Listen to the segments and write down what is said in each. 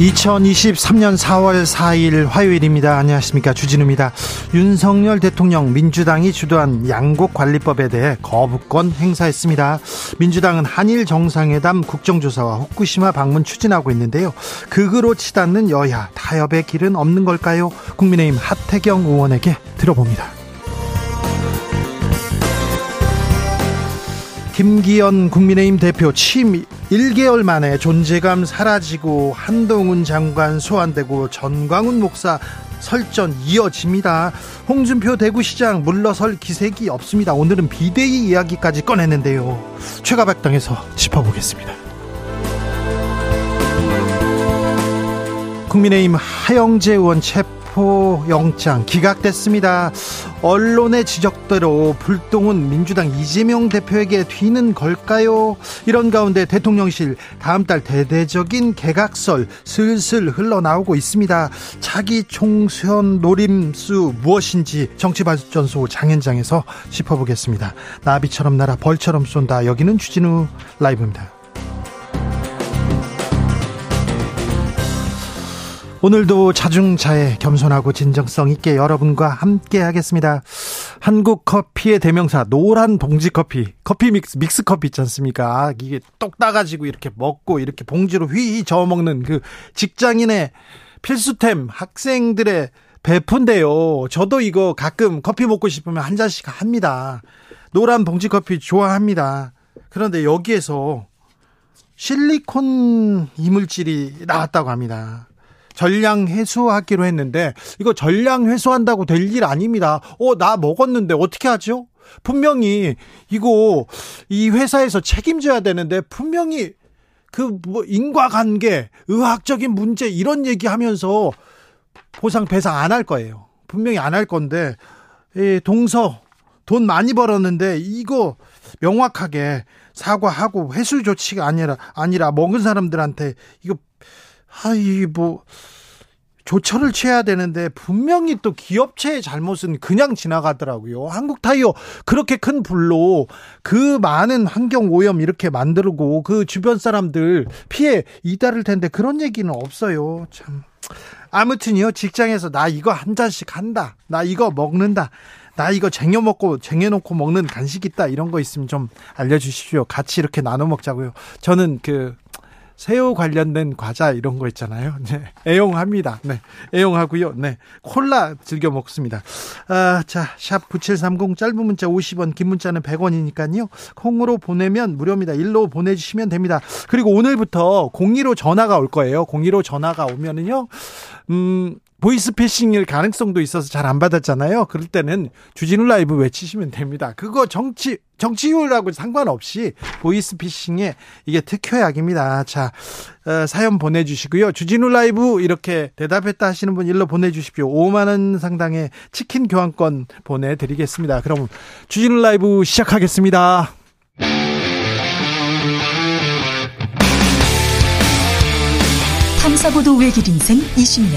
(2023년 4월 4일) 화요일입니다. 안녕하십니까, 주진우입니다. 윤석열 대통령, 민주당이 주도한 양곡관리법에 대해 거부권 행사했습니다. 민주당은 한일 정상회담, 국정조사와 후쿠시마 방문 추진하고 있는데요, 극으로 치닫는 여야 타협의 길은 없는 걸까요? 국민의힘 하태경 의원에게 들어봅니다. 김기현 국민의힘 대표 취임 1개월 만에 존재감 사라지고, 한동훈 장관 소환되고, 전광훈 목사 설전 이어집니다. 홍준표 대구시장 물러설 기색이 없습니다. 오늘은 비대위 이야기까지 꺼냈는데요, 최가박당에서 짚어보겠습니다. 국민의힘 하영재 의원 영장 기각됐습니다. 언론의 지적대로 불똥은 민주당 이재명 대표에게 튀는 걸까요? 이런 가운데 대통령실 다음 달 대대적인 개각설 슬슬 흘러나오고 있습니다. 자기 총선 노림수 무엇인지 정치발전소 장현장에서 짚어보겠습니다. 나비처럼 날아 벌처럼 쏜다. 여기는 주진우 라이브입니다. 오늘도 자중자애, 겸손하고 진정성 있게 여러분과 함께 하겠습니다. 한국 커피의 대명사 노란 봉지 커피, 커피 믹스 커피 있지 않습니까? 이게 똑 따가지고 이렇게 먹고 이렇게 봉지로 휘휘 저어먹는 그 직장인의 필수템, 학생들의 베푼데요. 저도 이거 가끔 커피 먹고 싶으면 한 잔씩 합니다. 노란 봉지 커피 좋아합니다. 그런데 여기에서 실리콘 이물질이 나왔다고 합니다. 전량 회수하기로 했는데, 이거 전량 회수한다고 될 일 아닙니다. 나 먹었는데 어떻게 하죠? 분명히 이거 이 회사에서 책임져야 되는데, 분명히 그 뭐 인과관계, 의학적인 문제 이런 얘기하면서 보상 배상 안 할 거예요. 분명히 안 할 건데, 동서 돈 많이 벌었는데 이거 명확하게 사과하고 회수 조치가 아니라 먹은 사람들한테 이거 조처를 취해야 되는데, 분명히 또 기업체의 잘못은 그냥 지나가더라고요. 한국타이어 그렇게 큰 불로 그 많은 환경오염 이렇게 만들고 그 주변 사람들 피해 이다를 텐데 그런 얘기는 없어요. 참. 아무튼요, 직장에서 나 이거 한 잔씩 한다, 나 이거 먹는다, 나 이거 쟁여놓고 먹는 간식 있다, 이런 거 있으면 좀 알려주십시오. 같이 이렇게 나눠 먹자고요. 저는 그 새우 관련된 과자 이런 거 있잖아요. 네, 애용합니다. 네, 애용하고요. 네, 콜라 즐겨 먹습니다. 자, 샵 9730, 짧은 문자 50원, 긴 문자는 100원이니까요. 콩으로 보내면 무료입니다. 일로 보내주시면 됩니다. 그리고 오늘부터 02로 전화가 올 거예요. 02로 전화가 오면은요, 보이스피싱일 가능성도 있어서 잘 안 받았잖아요. 그럴 때는 주진우 라이브 외치시면 됩니다. 그거 정치율하고 상관없이 보이스피싱에 이게 특효약입니다. 자, 사연 보내주시고요. 주진우 라이브 이렇게 대답했다 하시는 분 일로 보내주십시오. 5만 원 상당의 치킨 교환권 보내드리겠습니다. 그럼 주진우 라이브 시작하겠습니다. 탐사보도 외길 인생 20년,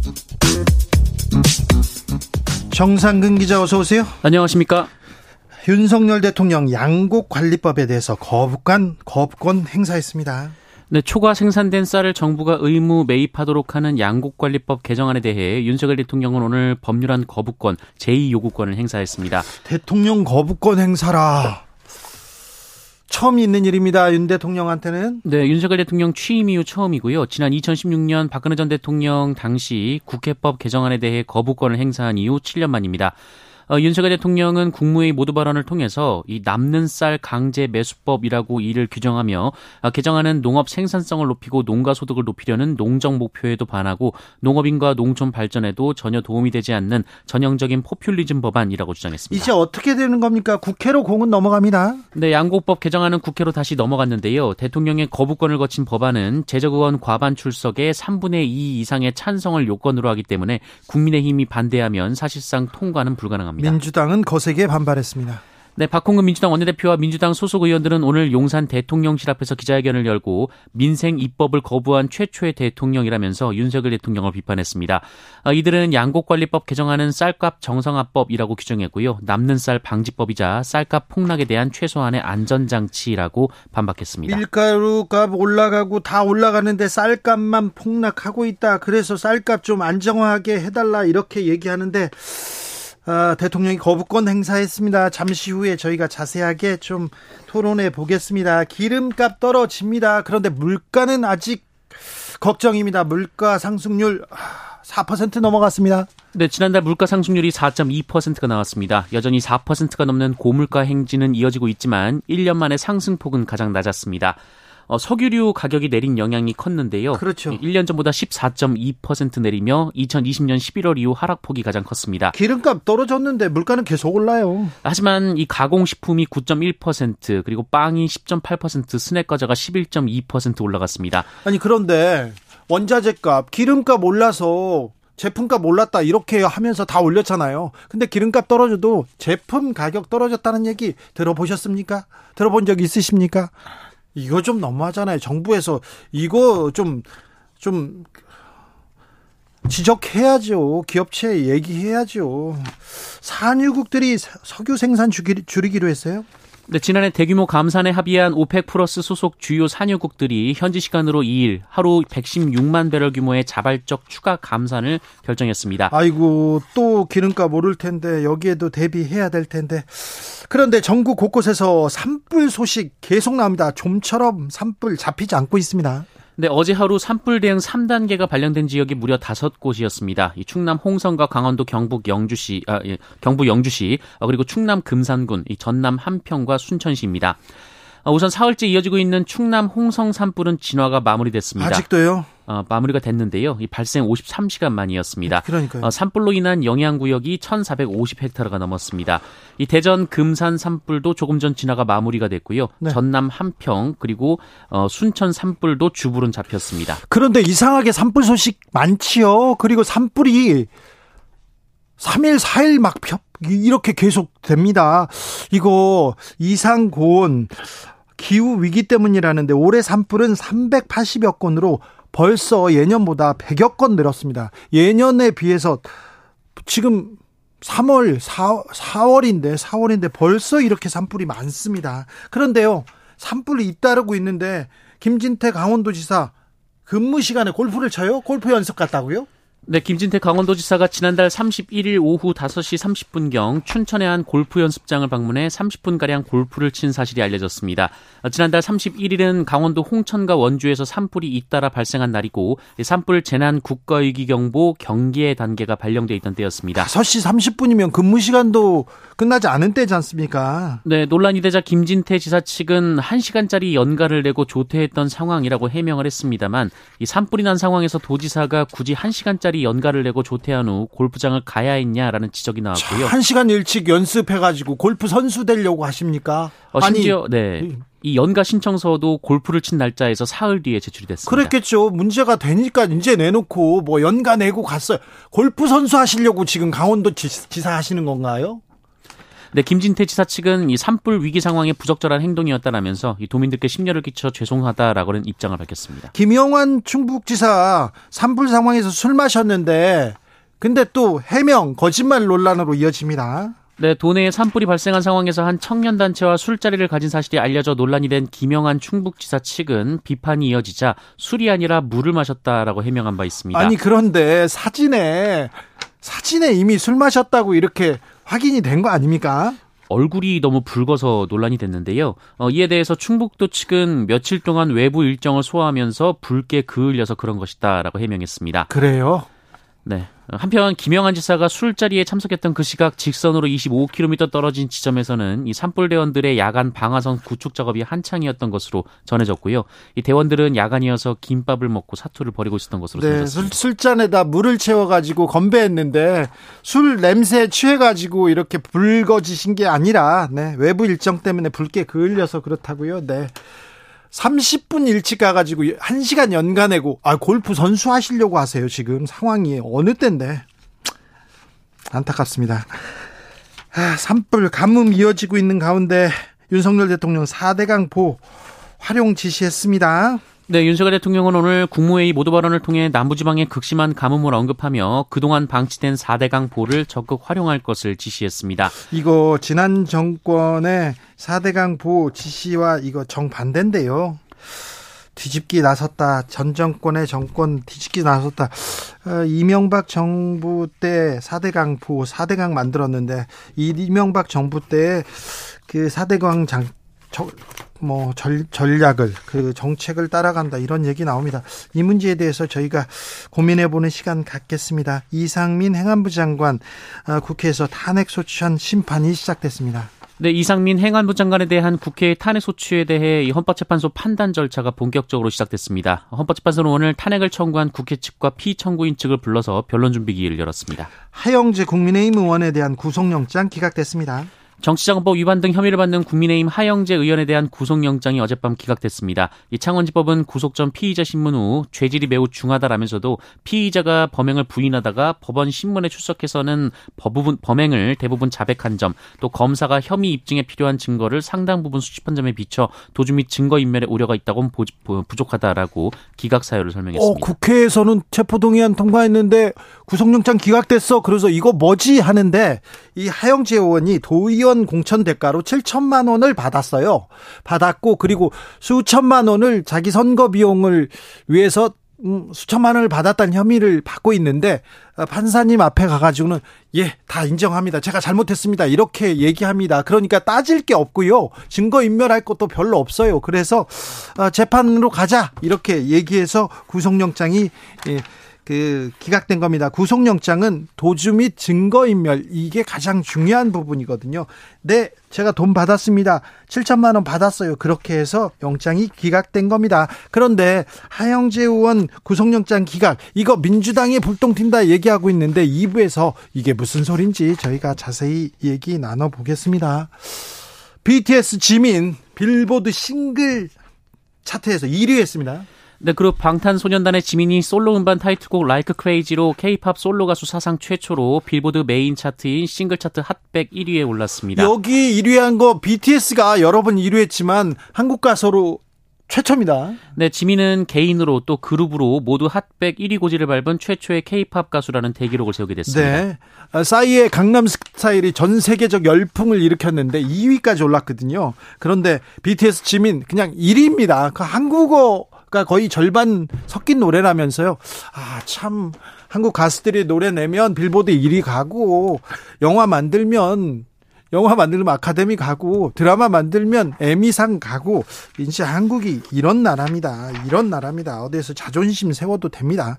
정상근 기자, 어서 오세요. 안녕하십니까. 윤석열 대통령 양곡관리법에 대해서 거부권 행사했습니다. 네, 초과 생산된 쌀을 정부가 의무 매입하도록 하는 양곡관리법 개정안에 대해 윤석열 대통령은 오늘 법률안 거부권, 제2요구권을 행사했습니다. 대통령 거부권 행사라. 처음 있는 일입니다. 윤 대통령한테는. 네, 윤석열 대통령 취임 이후 처음이고요. 지난 2016년 박근혜 전 대통령 당시 국회법 개정안에 대해 거부권을 행사한 이후 7년 만입니다. 윤석열 대통령은 국무회의 모두 발언을 통해서 이 남는 쌀 강제 매수법이라고 이를 규정하며 개정안은 농업 생산성을 높이고 농가 소득을 높이려는 농정 목표에도 반하고 농업인과 농촌 발전에도 전혀 도움이 되지 않는 전형적인 포퓰리즘 법안이라고 주장했습니다. 이제 어떻게 되는 겁니까? 국회로 공은 넘어갑니다. 네, 양곡법 개정안은 국회로 다시 넘어갔는데요. 대통령의 거부권을 거친 법안은 재적 의원 과반 출석에 3분의 2 이상의 찬성을 요건으로 하기 때문에 국민의힘이 반대하면 사실상 통과는 불가능합니다. 민주당은 거세게 반발했습니다. 네, 박홍근 민주당 원내대표와 민주당 소속 의원들은 오늘 용산 대통령실 앞에서 기자회견을 열고 민생 입법을 거부한 최초의 대통령이라면서 윤석열 대통령을 비판했습니다. 이들은 양곡관리법 개정안은 쌀값 정상화법이라고 규정했고요. 남는 쌀 방지법이자 쌀값 폭락에 대한 최소한의 안전장치라고 반박했습니다. 밀가루값 올라가고 다 올라가는데 쌀값만 폭락하고 있다. 그래서 쌀값 좀 안정화하게 해달라 이렇게 얘기하는데 대통령이 거부권 행사했습니다. 잠시 후에 저희가 자세하게 좀 토론해 보겠습니다. 기름값 떨어집니다. 그런데 물가는 아직 걱정입니다. 물가 상승률 4% 넘어갔습니다. 네, 지난달 물가 상승률이 4.2%가 나왔습니다. 여전히 4%가 넘는 고물가 행진은 이어지고 있지만 1년 만에 상승폭은 가장 낮았습니다. 석유류 가격이 내린 영향이 컸는데요. 그렇죠. 1년 전보다 14.2% 내리며 2020년 11월 이후 하락폭이 가장 컸습니다. 기름값 떨어졌는데 물가는 계속 올라요. 하지만 이 가공식품이 9.1% 그리고 빵이 10.8% 스낵 과자가 11.2% 올라갔습니다. 아니 그런데 원자재값 기름값 올라서 제품값 올랐다 이렇게 하면서 다 올렸잖아요. 근데 기름값 떨어져도 제품 가격 떨어졌다는 얘기 들어보셨습니까? 들어본 적 있으십니까? 이거 좀 너무하잖아요. 정부에서 이거 좀 지적해야죠. 기업체 얘기해야죠. 산유국들이 석유 생산 줄이기로 했어요. 네, 지난해 대규모 감산에 합의한 오펙플러스 소속 주요 산유국들이 현지 시간으로 2일 하루 116만 배럴 규모의 자발적 추가 감산을 결정했습니다. 아이고, 또 기름값 오를 텐데 여기에도 대비해야 될 텐데. 그런데 전국 곳곳에서 산불 소식 계속 나옵니다. 좀처럼 산불 잡히지 않고 있습니다. 네, 어제 하루 산불 대응 3단계가 발령된 지역이 무려 5곳이었습니다. 이 충남 홍성과 강원도 경북 영주시, 그리고 충남 금산군, 이 전남 함평과 순천시입니다. 우선 사흘째 이어지고 있는 충남 홍성 산불은 진화가 마무리됐습니다. 아직도요? 마무리가 됐는데요. 이 발생 53시간 만이었습니다. 그러니까요. 산불로 인한 영향 구역이 1,450헥타르가 넘었습니다. 이 대전 금산 산불도 조금 전 진화가 마무리가 됐고요. 네. 전남 함평 그리고 순천 산불도 주불은 잡혔습니다. 그런데 이상하게 산불 소식 많지요. 그리고 산불이 3일, 4일 막 이렇게 계속 됩니다. 이거 이상 고온 기후 위기 때문이라는데 올해 산불은 380여 건으로 벌써 예년보다 100여 건 늘었습니다. 예년에 비해서 지금 4월인데 벌써 이렇게 산불이 많습니다. 그런데요, 산불이 잇따르고 있는데 김진태 강원도지사 근무 시간에 골프를 쳐요? 골프 연습 갔다고요? 네, 김진태 강원도지사가 지난달 31일 오후 5시 30분경 춘천의 한 골프 연습장을 방문해 30분가량 골프를 친 사실이 알려졌습니다. 지난달 31일은 강원도 홍천과 원주에서 산불이 잇따라 발생한 날이고 산불 재난 국가위기경보 경계 단계가 발령되어 있던 때였습니다. 5시 30분이면 근무시간도 끝나지 않은 때지 않습니까? 네, 논란이 되자 김진태 지사 측은 1시간짜리 연가를 내고 조퇴했던 상황이라고 해명을 했습니다만 이 산불이 난 상황에서 도지사가 굳이 1시간짜리 연가를 내고 조퇴한 후 골프장을 가야 했냐라는 지적이 나왔고요. 1시간 일찍 연습해가지고 골프 선수 되려고 하십니까? 심지어 네, 이 연가 신청서도 골프를 친 날짜에서 사흘 뒤에 제출이 됐습니다. 그랬겠죠. 문제가 되니까 이제 내놓고 뭐 연가 내고 갔어요. 골프 선수 하시려고 지금 강원도 지사 하시는 건가요? 네, 김진태 지사 측은 이 산불 위기 상황에 부적절한 행동이었다라면서 이 도민들께 심려를 끼쳐 죄송하다라고는 입장을 밝혔습니다. 김영환 충북지사 산불 상황에서 술 마셨는데 근데 또 해명 거짓말 논란으로 이어집니다. 네, 도내에 산불이 발생한 상황에서 한 청년단체와 술자리를 가진 사실이 알려져 논란이 된 김영환 충북지사 측은 비판이 이어지자 술이 아니라 물을 마셨다라고 해명한 바 있습니다. 아니 그런데 사진에 이미 술 마셨다고 이렇게 확인이 된 거 아닙니까? 얼굴이 너무 붉어서 논란이 됐는데요. 이에 대해서 충북도 측은 며칠 동안 외부 일정을 소화하면서 붉게 그을려서 그런 것이다라고 해명했습니다. 그래요? 네. 한편 김영환 지사가 술자리에 참석했던 그 시각 직선으로 25km 떨어진 지점에서는 이 산불대원들의 야간 방화선 구축 작업이 한창이었던 것으로 전해졌고요. 이 대원들은 야간이어서 김밥을 먹고 사투를 벌이고 있었던 것으로 전해졌습니다. 네, 술잔에다 물을 채워가지고 건배했는데 술 냄새에 취해가지고 이렇게 붉어지신 게 아니라 네, 외부 일정 때문에 붉게 그을려서 그렇다고요. 네. 30분 일찍 가가지고 1시간 연가내고 골프 선수 하시려고 하세요. 지금 상황이 어느 때인데 안타깝습니다. 산불 가뭄 이어지고 있는 가운데 윤석열 대통령 4대강 보 활용 지시했습니다. 네, 윤석열 대통령은 오늘 국무회의 모두 발언을 통해 남부지방의 극심한 가뭄을 언급하며 그동안 방치된 4대강 보를 적극 활용할 것을 지시했습니다. 이거 지난 정권의 4대강 보 지시와 이거 정반대인데요. 뒤집기 나섰다. 전 정권의 정권 뒤집기 나섰다. 이명박 정부 때 4대강 보, 4대강 만들었는데 이명박 정부 때 그 4대강 전략을 그 정책을 따라간다 이런 얘기 나옵니다. 이 문제에 대해서 저희가 고민해보는 시간 갖겠습니다. 이상민 행안부 장관 국회에서 탄핵소추안 심판이 시작됐습니다. 네, 이상민 행안부 장관에 대한 국회의 탄핵소추에 대해 이 헌법재판소 판단 절차가 본격적으로 시작됐습니다. 헌법재판소는 오늘 탄핵을 청구한 국회 측과 피청구인 측을 불러서 변론 준비기를 열었습니다. 하영재 국민의힘 의원에 대한 구속영장 기각됐습니다. 정치자금법 위반 등 혐의를 받는 국민의힘 하영재 의원에 대한 구속영장이 어젯밤 기각됐습니다. 이 창원지법은 구속 전 피의자 신문 후 죄질이 매우 중하다라면서도 피의자가 범행을 부인하다가 법원 신문에 출석해서는 범행을 대부분 자백한 점, 또 검사가 혐의 입증에 필요한 증거를 상당 부분 수집한 점에 비춰 도주 및 증거인멸의 우려가 있다고는 부족하다라고 기각 사유를 설명했습니다. 국회에서는 체포동의안 통과했는데 구속영장 기각됐어. 그래서 이거 뭐지 하는데 이 하영재 의원이 도의원 공천 대가로 7천만 원을 받았고 그리고 수천만 원을 자기 선거 비용을 위해서 수천만 원을 받았다는 혐의를 받고 있는데 판사님 앞에 가가지고는 다 인정합니다. 제가 잘못했습니다. 이렇게 얘기합니다. 그러니까 따질 게 없고요. 증거인멸할 것도 별로 없어요. 그래서 재판으로 가자 이렇게 얘기해서 구속영장이 기각된 겁니다. 구속영장은 도주 및 증거인멸 이게 가장 중요한 부분이거든요. 네, 제가 돈 받았습니다. 7천만 원 받았어요. 그렇게 해서 영장이 기각된 겁니다. 그런데 하영재 의원 구속영장 기각 이거 민주당이 불똥 튄다 얘기하고 있는데 2부에서 이게 무슨 소린지 저희가 자세히 얘기 나눠보겠습니다. BTS 지민 빌보드 싱글 차트에서 1위 했습니다. 네, 그룹 방탄소년단의 지민이 솔로 음반 타이틀곡 Like Crazy로 K-POP 솔로 가수 사상 최초로 빌보드 메인 차트인 싱글 차트 핫100 1위에 올랐습니다. 여기 1위한 거 BTS가 여러 번 1위했지만 한국 가수로 최초입니다. 네, 지민은 개인으로 또 그룹으로 모두 핫100 1위 고지를 밟은 최초의 K-POP 가수라는 대기록을 세우게 됐습니다. 네, 싸이의 강남 스타일이 전 세계적 열풍을 일으켰는데 2위까지 올랐거든요. 그런데 BTS 지민 그냥 1위입니다. 그 한국어가 거의 절반 섞인 노래라면서요. 참 한국 가수들이 노래 내면 빌보드 1위 가고 영화 만들면 아카데미 가고 드라마 만들면 에미상 가고 이제 한국이 이런 나라입니다. 어디에서 자존심 세워도 됩니다.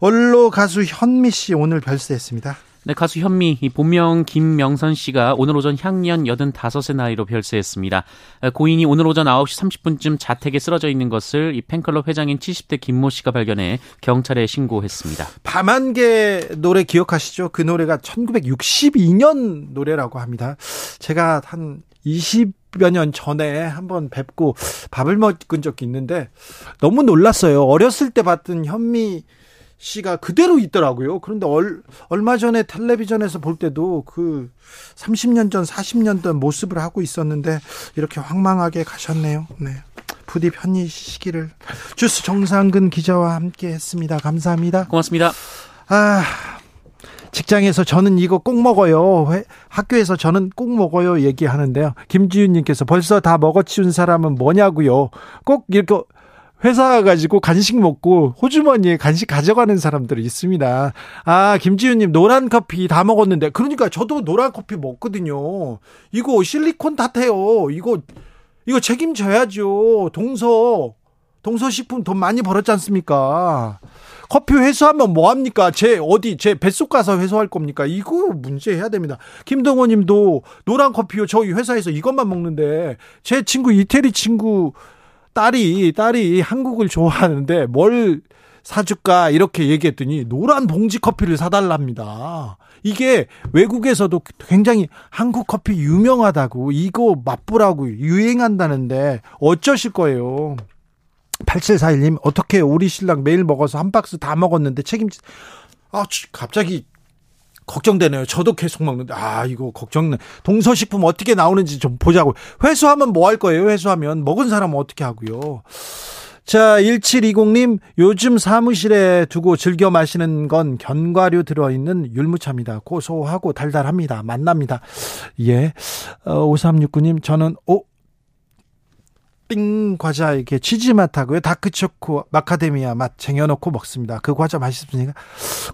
원로 가수 현미 씨 오늘 별세했습니다. 네, 가수 현미, 본명 김명선 씨가 오늘 오전 향년 85세 나이로 별세했습니다. 고인이 오늘 오전 9시 30분쯤 자택에 쓰러져 있는 것을 이 팬클럽 회장인 70대 김모 씨가 발견해 경찰에 신고했습니다. 밤안개 노래 기억하시죠? 그 노래가 1962년 노래라고 합니다. 제가 한 20여 년 전에 한번 뵙고 밥을 먹은 적이 있는데 너무 놀랐어요. 어렸을 때 봤던 현미 씨가 그대로 있더라고요. 그런데 얼마 전에 텔레비전에서 볼 때도 그 30년 전, 40년 전 모습을 하고 있었는데 이렇게 황망하게 가셨네요. 네, 부디 편히 쉬시기를. 주스 정상근 기자와 함께했습니다. 감사합니다. 고맙습니다. 직장에서 저는 이거 꼭 먹어요. 학교에서 저는 꼭 먹어요. 얘기하는데요. 김지윤님께서 벌써 다 먹어치운 사람은 뭐냐고요. 꼭 이렇게 회사 가지고 간식 먹고 호주머니에 간식 가져가는 사람들이 있습니다. 아, 김지윤님 노란 커피 다 먹었는데, 그러니까 저도 노란 커피 먹거든요. 이거 실리콘 탓해요. 이거 책임져야죠. 동서 식품 돈 많이 벌었지 않습니까? 커피 회수하면 뭐합니까? 제 뱃속 가서 회수할 겁니까? 이거 문제해야 됩니다. 김동호님도 노란 커피요. 저희 회사에서 이것만 먹는데, 제 친구 이태리 친구 딸이 한국을 좋아하는데 뭘 사줄까 이렇게 얘기했더니 노란 봉지 커피를 사달랍니다. 이게 외국에서도 굉장히 한국 커피 유명하다고, 이거 맛보라고 유행한다는데 어쩌실 거예요. 8741님 어떻게 우리 신랑 매일 먹어서 한 박스 다 먹었는데 책임지... 아, 갑자기 걱정되네요. 저도 계속 먹는데, 아, 이거 걱정네. 동서식품 어떻게 나오는지 좀 보자고. 회수하면 뭐 할 거예요? 회수하면 먹은 사람은 어떻게 하고요? 자, 1720님 요즘 사무실에 두고 즐겨 마시는 건 견과류 들어있는 율무차입니다. 고소하고 달달합니다. 맛납니다. 예. 5369님 저는 띵 과자에게 치즈 맛하고요, 다크초코 마카데미아 맛 쟁여놓고 먹습니다. 그 과자 맛있습니까?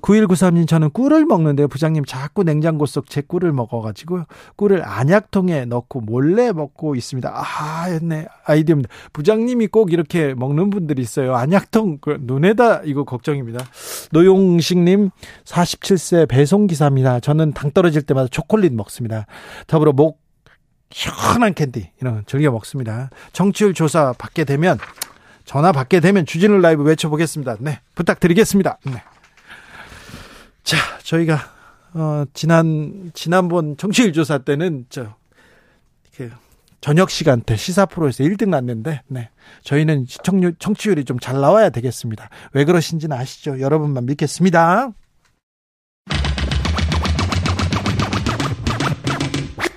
9193님 저는 꿀을 먹는데요, 부장님 자꾸 냉장고 속 제 꿀을 먹어가지고요, 꿀을 안약통에 넣고 몰래 먹고 있습니다. 아, 옛날 아이디어입니다. 부장님이 꼭 이렇게 먹는 분들이 있어요. 안약통 눈에다, 이거 걱정입니다. 노용식님 47세 배송기사입니다. 저는 당 떨어질 때마다 초콜릿 먹습니다. 더불어 목 시원한 캔디 이런 즐겨 먹습니다. 정치율 조사 받게 되면, 전화 받게 되면 주진우 라이브 외쳐보겠습니다. 네, 부탁드리겠습니다. 네. 자, 저희가 지난번 정치율 조사 때는 저녁 시간 때 시사 프로에서 1등 났는데, 네, 저희는 청취율이 좀 잘 나와야 되겠습니다. 왜 그러신지는 아시죠? 여러분만 믿겠습니다.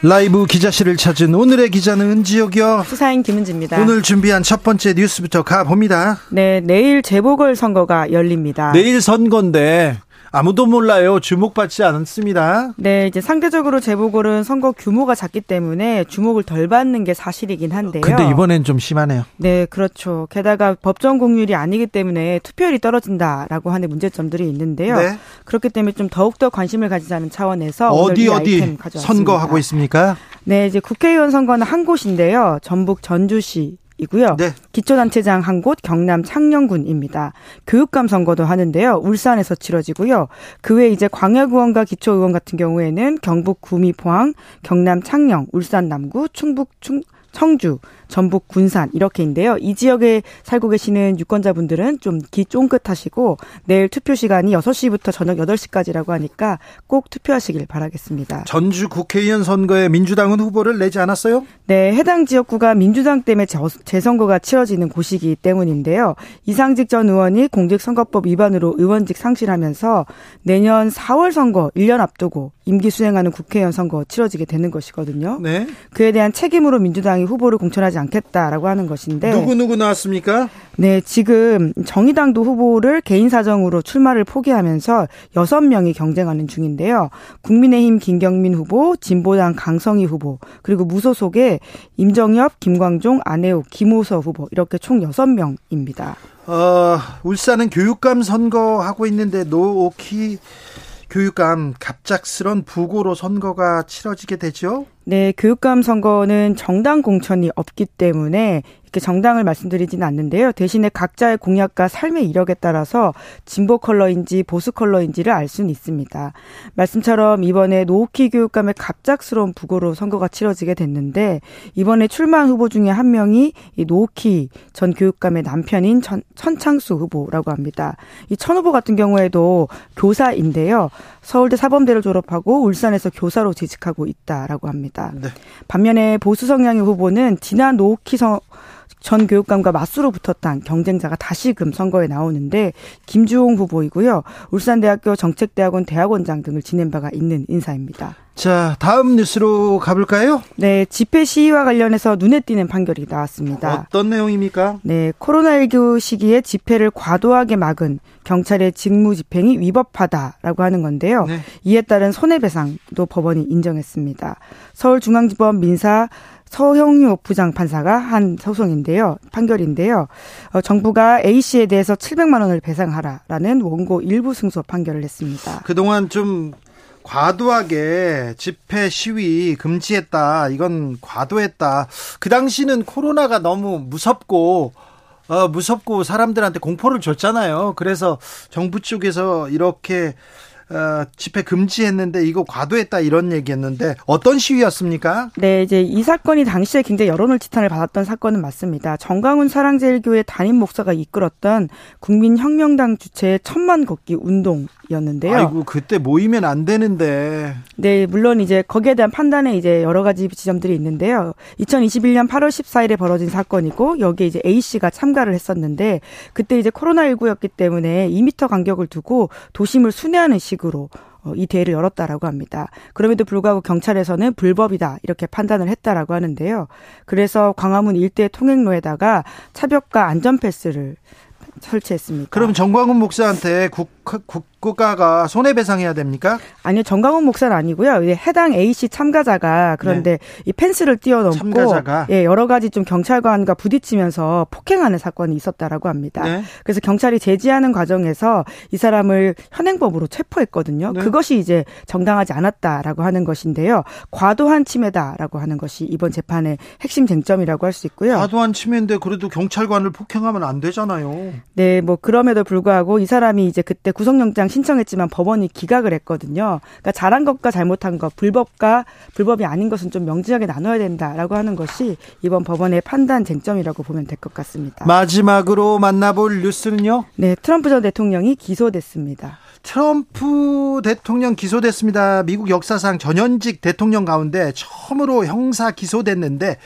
라이브 기자실을 찾은 오늘의 기자는 은지혁이요. 수사인 김은지입니다. 오늘 준비한 첫 번째 뉴스부터 가봅니다. 네, 내일 재보궐선거가 열립니다. 내일 선거인데 아무도 몰라요. 주목받지 않습니다. 네, 이제 상대적으로 재보궐은 선거 규모가 작기 때문에 주목을 덜 받는 게 사실이긴 한데요. 근데 이번엔 좀 심하네요. 네, 그렇죠. 게다가 법정 공휴일이 아니기 때문에 투표율이 떨어진다라고 하는 문제점들이 있는데요. 네. 그렇기 때문에 좀 더욱더 관심을 가지자는 차원에서 어디 선거하고 있습니까? 네, 이제 국회의원 선거는 한 곳인데요. 전북 전주시 이고요. 네. 기초단체장 한 곳, 경남 창녕군입니다. 교육감 선거도 하는데요, 울산에서 치러지고요. 그 외 이제 광역의원과 기초의원 같은 경우에는 경북 구미 포항, 경남 창녕, 울산 남구, 충북 청주, 전북 군산 이렇게인데요. 이 지역에 살고 계시는 유권자분들은 좀 귀 쫑긋하시고 내일 투표 시간이 6시부터 저녁 8시까지라고 하니까 꼭 투표하시길 바라겠습니다. 전주 국회의원 선거에 민주당은 후보를 내지 않았어요? 네, 해당 지역구가 민주당 때문에 재선거가 치러지는 곳이기 때문인데요. 이상직 전 의원이 공직선거법 위반으로 의원직 상실하면서 내년 4월 선거 1년 앞두고 임기 수행하는 국회의원 선거 치러지게 되는 것이거든요. 네. 그에 대한 책임으로 민주당이 후보를 공천하지 않겠다라고 하는 것인데, 누구 나왔습니까? 네, 지금 정의당도 후보를 개인 사정으로 출마를 포기하면서 6명이 경쟁하는 중인데요. 국민의힘 김경민 후보, 진보당 강성희 후보, 그리고 무소속의 임정엽, 김광종, 안혜욱, 김호서 후보 이렇게 총 6명입니다. 울산은 교육감 선거하고 있는데 노오키 교육감 갑작스런 부고로 선거가 치러지게 되죠? 네, 교육감 선거는 정당 공천이 없기 때문에 이렇게 정당을 말씀드리지는 않는데요. 대신에 각자의 공약과 삶의 이력에 따라서 진보 컬러인지 보수 컬러인지를 알 수는 있습니다. 말씀처럼 이번에 노오키 교육감의 갑작스러운 부고로 선거가 치러지게 됐는데, 이번에 출마한 후보 중에 한 명이 이 노오키 전 교육감의 남편인 천창수 후보라고 합니다. 이 천 후보 같은 경우에도 교사인데요. 서울대 사범대를 졸업하고 울산에서 교사로 재직하고 있다라고 합니다. 네. 반면에 보수 성향의 후보는 지난 노오키 전 교육감과 맞수로 붙었던 경쟁자가 다시금 선거에 나오는데 김주홍 후보이고요. 울산대학교 정책대학원 대학원장 등을 지낸 바가 있는 인사입니다. 자, 다음 뉴스로 가볼까요? 네, 집회 시위와 관련해서 눈에 띄는 판결이 나왔습니다. 어떤 내용입니까? 네, 코로나19 시기에 집회를 과도하게 막은 경찰의 직무집행이 위법하다라고 하는 건데요. 네. 이에 따른 손해배상도 법원이 인정했습니다. 서울중앙지법 민사 서형유 부장 판사가 한 소송인데요. 판결인데요. 정부가 A씨에 대해서 700만 원을 배상하라라는 원고 일부 승소 판결을 했습니다. 그동안 좀 과도하게 집회 시위 금지했다. 이건 과도했다. 그 당시는 코로나가 너무 무섭고 사람들한테 공포를 줬잖아요. 그래서 정부 쪽에서 이렇게 집회 금지했는데 이거 과도했다 이런 얘기했는데 어떤 시위였습니까? 네, 이제 이 사건이 당시에 굉장히 여론을 지탄을 받았던 사건은 맞습니다. 정강훈 사랑제일교회 담임 목사가 이끌었던 국민혁명당 주최의 1000만 걷기 운동이었는데요. 아이고, 그때 모이면 안 되는데. 네, 물론 이제 거기에 대한 판단에 이제 여러 가지 지점들이 있는데요. 2021년 8월 14일에 벌어진 사건이고 여기에 이제 A 씨가 참가를 했었는데 그때 이제 코로나19였기 때문에 2m 간격을 두고 도심을 순회하는 시. 으로 이 대회를 열었다라고 합니다. 그럼에도 불구하고 경찰에서는 불법이다 이렇게 판단을 했다라고 하는데요. 그래서 광화문 일대 통행로에다가 차벽과 안전패스를 설치했습니다. 그럼 정광훈 목사한테 국가가 손해배상해야 됩니까? 아니요, 정광훈 목사는 아니고요. 해당 A 씨 참가자가 그런데 네. 이 펜스를 뛰어넘고 참가자가. 예, 여러 가지 좀 경찰관과 부딪히면서 폭행하는 사건이 있었다라고 합니다. 네. 그래서 경찰이 제지하는 과정에서 이 사람을 현행범으로 체포했거든요. 네. 그것이 이제 정당하지 않았다라고 하는 것인데요. 과도한 침해다라고 하는 것이 이번 재판의 핵심 쟁점이라고 할 수 있고요. 과도한 침해인데 그래도 경찰관을 폭행하면 안 되잖아요. 네, 뭐 그럼에도 불구하고 이 사람이 이제 그때 구속영장 신청했지만 법원이 기각을 했거든요. 그러니까 잘한 것과 잘못한 것, 불법과 불법이 아닌 것은 좀 명확하게 나눠야 된다라고 하는 것이 이번 법원의 판단 쟁점이라고 보면 될 것 같습니다. 마지막으로 만나볼 뉴스는요? 네, 트럼프 전 대통령이 기소됐습니다. 트럼프 대통령 기소됐습니다. 미국 역사상 전현직 대통령 가운데 처음으로 형사 기소됐는데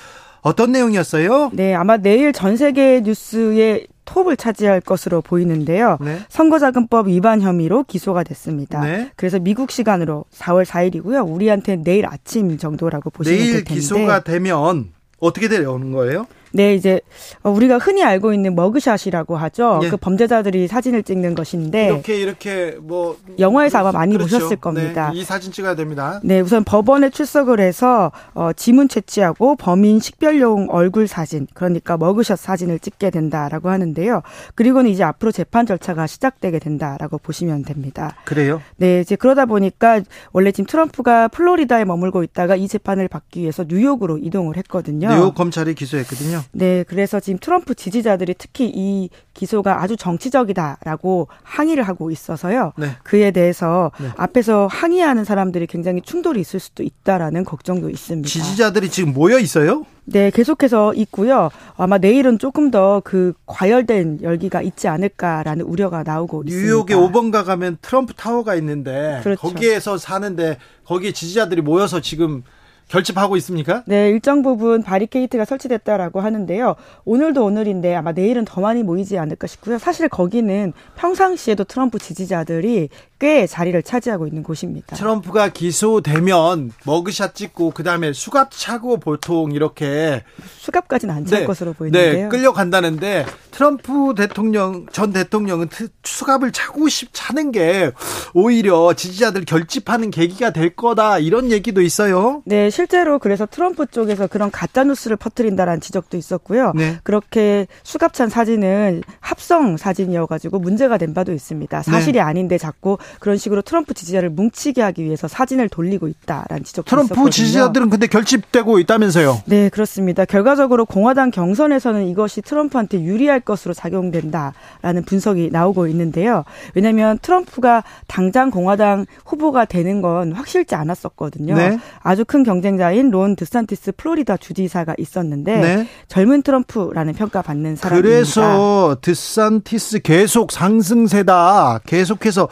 어떤 내용이었어요? 네, 아마 내일 전 세계 뉴스에 톱을 차지할 것으로 보이는데요. 네. 선거자금법 위반 혐의로 기소가 됐습니다. 네. 그래서 미국 시간으로 4월 4일이고요. 우리한테 내일 아침 정도라고 보시면 될 텐데. 내일 기소가 되면 어떻게 되려는 거예요? 네, 이제 우리가 흔히 알고 있는 머그샷이라고 하죠. 예. 그 범죄자들이 사진을 찍는 것인데 이렇게 뭐 영화에서 아마 많이 그렇죠. 보셨을 겁니다. 네, 이 사진 찍어야 됩니다. 네, 우선 법원에 출석을 해서 지문 채취하고 범인 식별용 얼굴 사진, 그러니까 머그샷 사진을 찍게 된다라고 하는데요. 그리고는 이제 앞으로 재판 절차가 시작되게 된다라고 보시면 됩니다. 그래요? 네, 이제 그러다 보니까 원래 지금 트럼프가 플로리다에 머물고 있다가 이 재판을 받기 위해서 뉴욕으로 이동을 했거든요. 뉴욕 검찰이 기소했거든요. 네, 그래서 지금 트럼프 지지자들이 특히 이 기소가 아주 정치적이다라고 항의를 하고 있어서요. 네. 그에 대해서 네. 앞에서 항의하는 사람들이 굉장히 충돌이 있을 수도 있다라는 걱정도 있습니다. 지지자들이 지금 모여 있어요? 네, 계속해서 있고요. 아마 내일은 조금 더 그 과열된 열기가 있지 않을까라는 우려가 나오고 있습니다. 뉴욕의 5번가 가면 트럼프 타워가 있는데 그렇죠. 거기에서 사는데 거기에 지지자들이 모여서 지금 결집하고 있습니까? 네, 일정 부분 바리케이트가 설치됐다라고 하는데요. 오늘도 오늘인데 아마 내일은 더 많이 모이지 않을까 싶고요. 사실 거기는 평상시에도 트럼프 지지자들이 꽤 자리를 차지하고 있는 곳입니다. 트럼프가 기소되면 머그샷 찍고 그다음에 수갑 차고 보통 이렇게 수갑까지는 안 찰 네, 것으로 보이는데요. 네, 끌려간다는데 트럼프 대통령 전 대통령은 수갑을 차고 차는 게 오히려 지지자들 결집하는 계기가 될 거다 이런 얘기도 있어요. 네, 실제로 그래서 트럼프 쪽에서 그런 가짜 뉴스를 퍼뜨린다라는 지적도 있었고요. 네. 그렇게 수갑 찬 사진은 합성 사진이어가지고 문제가 된 바도 있습니다. 사실이 네. 아닌데 자꾸 그런 식으로 트럼프 지지자를 뭉치게 하기 위해서 사진을 돌리고 있다라는 지적도 트럼프 있었거든요. 트럼프 지지자들은 근데 결집되고 있다면서요? 네, 그렇습니다. 결과적으로 공화당 경선에서는 이것이 트럼프한테 유리할 것으로 작용된다라는 분석이 나오고 있는데요. 왜냐하면 트럼프가 당장 공화당 후보가 되는 건 확실치 않았었거든요. 네. 아주 큰 경쟁자인 론 드산티스 플로리다 주지사가 있었는데 네. 젊은 트럼프라는 평가받는 사람입니다. 그래서 드산티스 계속 상승세다. 계속해서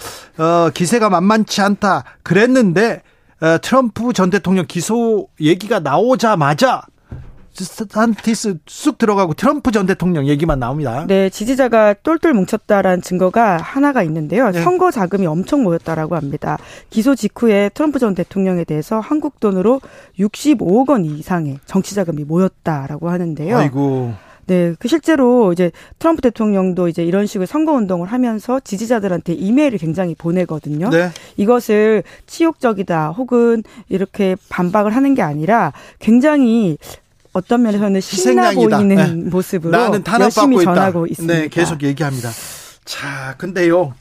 기세가 만만치 않다 그랬는데 트럼프 전 대통령 기소 얘기가 나오자마자 산티스 쑥 들어가고 트럼프 전 대통령 얘기만 나옵니다. 네, 지지자가 똘똘 뭉쳤다라는 증거가 하나가 있는데요. 네. 선거 자금이 엄청 모였다라고 합니다. 기소 직후에 트럼프 전 대통령에 대해서 한국 돈으로 65억 원 이상의 정치 자금이 모였다라고 하는데요. 아이고. 네, 그 실제로 이제 트럼프 대통령도 이제 이런 식으로 선거 운동을 하면서 지지자들한테 이메일을 굉장히 보내거든요. 네. 이것을 치욕적이다 혹은 이렇게 반박을 하는 게 아니라 굉장히 어떤 면에서는 신나 보이는 네. 모습으로 나는 열심히 전하고 있다. 있습니다. 네, 계속 얘기합니다. 자, 근데요.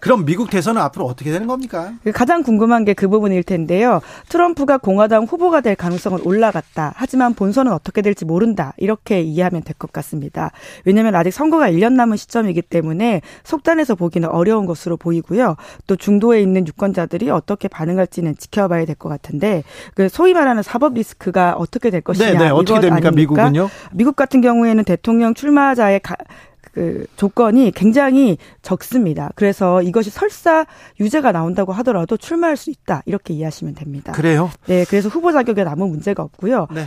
그럼 미국 대선은 앞으로 어떻게 되는 겁니까? 가장 궁금한 게 그 부분일 텐데요. 트럼프가 공화당 후보가 될 가능성은 올라갔다. 하지만 본선은 어떻게 될지 모른다. 이렇게 이해하면 될 것 같습니다. 왜냐하면 아직 선거가 1년 남은 시점이기 때문에 속단해서 보기는 어려운 것으로 보이고요. 또 중도에 있는 유권자들이 어떻게 반응할지는 지켜봐야 될 것 같은데 그 소위 말하는 사법 리스크가 어떻게 될 것이냐. 네네. 어떻게 됩니까? 아닙니까? 미국은요? 미국 같은 경우에는 대통령 출마자의 그 조건이 굉장히 적습니다. 그래서 이것이 설사 유죄가 나온다고 하더라도 출마할 수 있다. 이렇게 이해하시면 됩니다. 그래요? 네. 그래서 후보 자격에 남은 문제가 없고요. 네.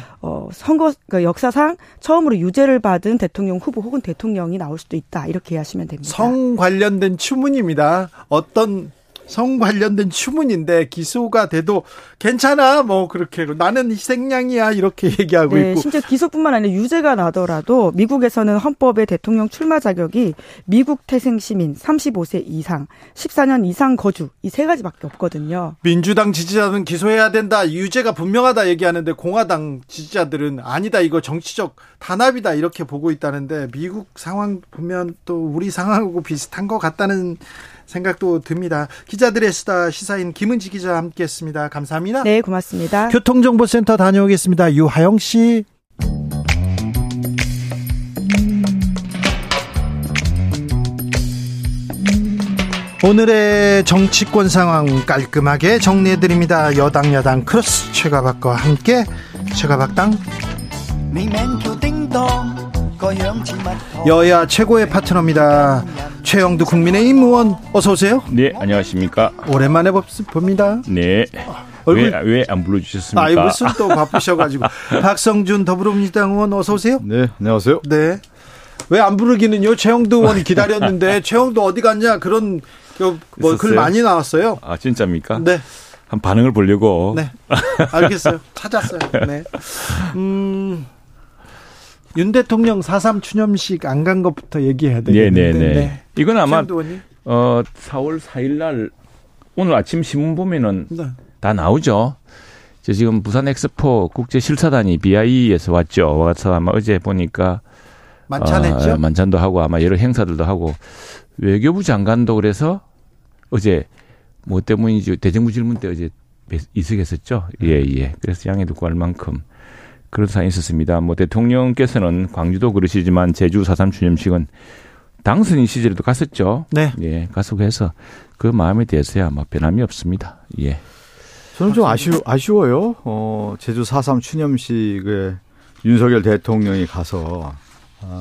선거 그러니까 역사상 처음으로 유죄를 받은 대통령 후보 혹은 대통령이 나올 수도 있다. 이렇게 이해하시면 됩니다. 성 관련된 추문입니다. 어떤 성 관련된 추문인데 기소가 돼도 괜찮아 뭐 그렇게 나는 희생양이야 이렇게 얘기하고 네, 있고 심지어 기소뿐만 아니라 유죄가 나더라도 미국에서는 헌법에 대통령 출마 자격이 미국 태생 시민 35세 이상 14년 이상 거주 이 세 가지밖에 없거든요. 민주당 지지자들은 기소해야 된다 유죄가 분명하다 얘기하는데 공화당 지지자들은 아니다 이거 정치적 단합이다 이렇게 보고 있다는데 미국 상황 보면 또 우리 상황하고 비슷한 것 같다는 생각도 듭니다. 기자들의 수다 시사인 김은지 기자와 함께했습니다. 감사합니다. 네, 고맙습니다. 교통정보센터 다녀오겠습니다. 유하영 씨. 오늘의 정치권 상황 깔끔하게 정리해드립니다. 여당 야당 크로스 최가박과 함께 최가박당. 여야 최고의 파트너입니다. 최형두 국민의힘 의원 어서 오세요. 네, 안녕하십니까. 오랜만에 봅니다. 네. 왜 안 불러주셨습니까? 아이 무슨 또 바쁘셔가지고. 박성준 더불어민주당 의원 어서 오세요. 네, 안녕하세요. 네. 왜 안 부르기는요? 최형두 의원 기다렸는데 최형두 어디 갔냐 그런 뭐 글 많이 나왔어요. 아 진짜입니까? 네. 한 반응을 보려고. 네. 알겠어요. 찾았어요. 네. 윤 대통령 4.3 추념식 안 간 것부터 얘기해야 되겠는데 네. 이건 아마 4월 4일 날 오늘 아침 신문 보면은 네. 다 나오죠. 저 지금 부산 엑스포 국제 실사단이 BIE에서 왔죠. 와서 아마 어제 보니까 만찬했죠. 만찬도 하고 아마 여러 행사들도 하고 외교부 장관도 그래서 어제 뭐 때문인지 대정부 질문 때 어제 이석했었죠. 예. 그래서 양해도 구할 만큼. 그런 사안이 있었습니다. 뭐 대통령께서는 광주도 그러시지만 제주 4.3 추념식은 당선인 시절에도 갔었죠. 네. 예, 가서 해서 그 마음에 대해서야 아마 변함이 없습니다. 예. 저는 좀 아쉬워요. 제주 4.3 추념식에 윤석열 대통령이 가서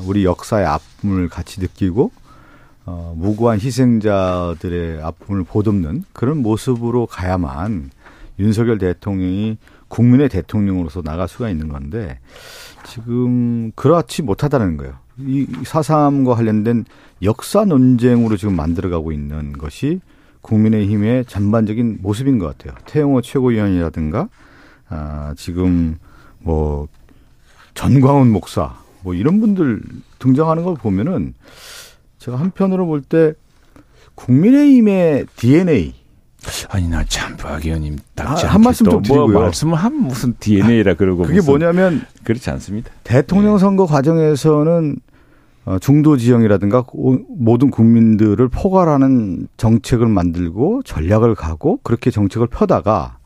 우리 역사의 아픔을 같이 느끼고 무고한 희생자들의 아픔을 보듬는 그런 모습으로 가야만 윤석열 대통령이 국민의 대통령으로서 나갈 수가 있는 건데 지금 그렇지 못하다는 거예요. 이 4.3과 관련된 역사 논쟁으로 지금 만들어가고 있는 것이 국민의힘의 전반적인 모습인 것 같아요. 태영호 최고위원이라든가 지금 뭐 전광훈 목사 뭐 이런 분들 등장하는 걸 보면은 제가 한편으로 볼 때 국민의힘의 DNA 아니 나 참 박 의원님 딱지 한 말씀 좀 드리고요. 뭐 말씀을 한 무슨 DNA라 그러고 그게 뭐냐면 그렇지 않습니다. 대통령 선거 과정에서는 중도 지형이라든가 모든 국민들을 포괄하는 정책을 만들고 전략을 가고 그렇게 정책을 펴다가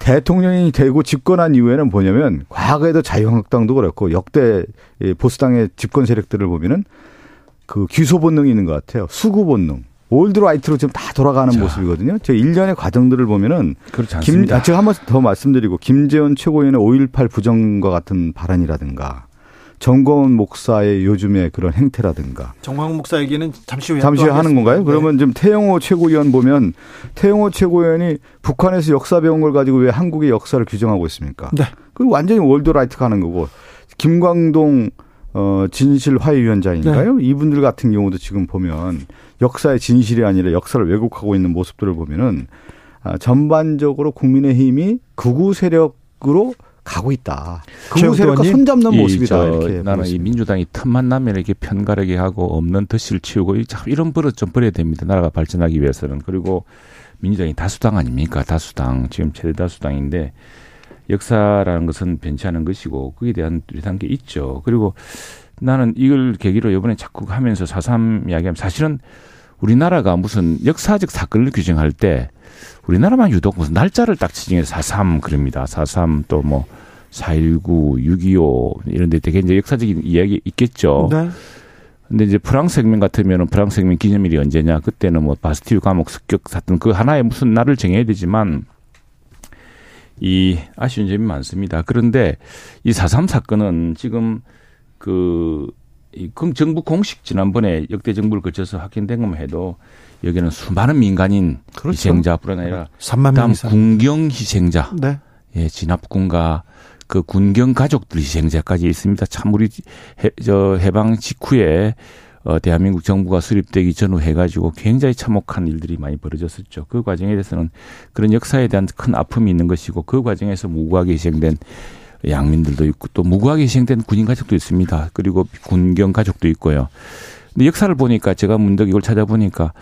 대통령이 되고 집권한 이후에는 뭐냐면 과거에도 자유한국당도 그렇고 역대 보수당의 집권 세력들을 보면은 그 귀소 본능이 있는 것 같아요. 수구 본능. 올드라이트로 지금 다 돌아가는 자. 모습이거든요. 제가 일련의 과정들을 보면은 그렇지 않습니다. 제가 한 번 더 말씀드리고 김재원 최고위원의 5.18 부정과 같은 발언이라든가 정광훈 목사의 요즘의 그런 행태라든가. 정광훈 목사 얘기는 잠시 후에 하는 건가요? 네. 그러면 지금 태영호 최고위원 보면 태영호 최고위원이 북한에서 역사 배운 걸 가지고 왜 한국의 역사를 규정하고 있습니까? 네. 그 완전히 월드라이트가 하는 거고. 김광동 진실화해위원장인가요? 네. 이분들 같은 경우도 지금 보면 역사의 진실이 아니라 역사를 왜곡하고 있는 모습들을 보면은 전반적으로 국민의힘이 극우 세력으로 가고 있다. 극우 세력과 손잡는 모습이다. 이렇게 나는 이 민주당이 틈만 나면 이렇게 편가르게 하고 없는 덫을 치우고 이런 버릇 좀 버려야 됩니다. 나라가 발전하기 위해서는. 그리고 민주당이 다수당 아닙니까? 다수당. 지금 최대 다수당인데 역사라는 것은 변치하는 것이고 그에 대한 뚜렷한 게 있죠. 그리고 나는 이걸 계기로 이번에 자꾸 하면서 4.3 이야기하면 사실은 우리나라가 무슨 역사적 사건을 규정할 때 우리나라만 유독 무슨 날짜를 딱 지정해서 4.3 그럽니다. 4.3 또 뭐 4.19, 6.25 이런 데 되게 이제 역사적인 이야기 있겠죠. 네. 근데 이제 프랑스 혁명 같으면 프랑스 혁명 기념일이 언제냐. 그때는 뭐 바스티유 감옥 습격 사건 그 하나의 무슨 날을 정해야 되지만 이 아쉬운 점이 많습니다. 그런데 이 4.3 사건은 지금 그 정부 공식 지난번에 역대 정부를 거쳐서 확인된 것만 해도 여기는 수많은 민간인 그렇죠. 희생자 뿐 아니라 3만 명 이상 군경 희생자, 네. 예, 진압군과 그 군경 가족들 희생자까지 있습니다. 참 우리 해방 직후에 대한민국 정부가 수립되기 전후 해가지고 굉장히 참혹한 일들이 많이 벌어졌었죠. 그 과정에 대해서는 그런 역사에 대한 큰 아픔이 있는 것이고 그 과정에서 무고하게 희생된 양민들도 있고 또 무고하게 희생된 군인 가족도 있습니다. 그리고 군경 가족도 있고요. 근데 역사를 보니까 제가 문득 이걸 찾아보니까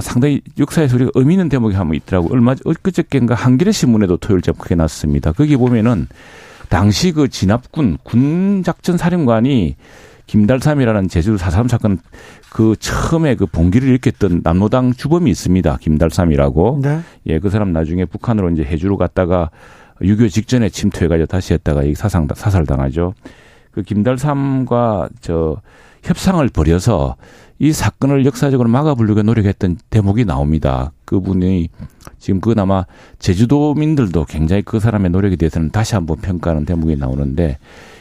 상당히 역사에서 우리가 의미 있는 대목이 한번 있더라고요. 엊그저께인가 한겨레 신문에도 토요일에 크게 났습니다. 거기 보면은 당시 그 진압군 군작전사령관이 김달삼이라는 제주도 4.3 사건 그 처음에 그 봉기를 일으켰던 남로당 주범이 있습니다. 김달삼이라고. 네. 예, 그 사람 나중에 북한으로 이제 해주로 갔다가 6.25 직전에 침투해가지고 다시 했다가 사살당하죠. 그 김달삼과 협상을 벌여서 이 사건을 역사적으로 막아보려고 노력했던 대목이 나옵니다. 그분이 지금 그나마 제주도민들도 굉장히 그 사람의 노력에 대해서는 다시 한번 평가하는 대목이 나오는데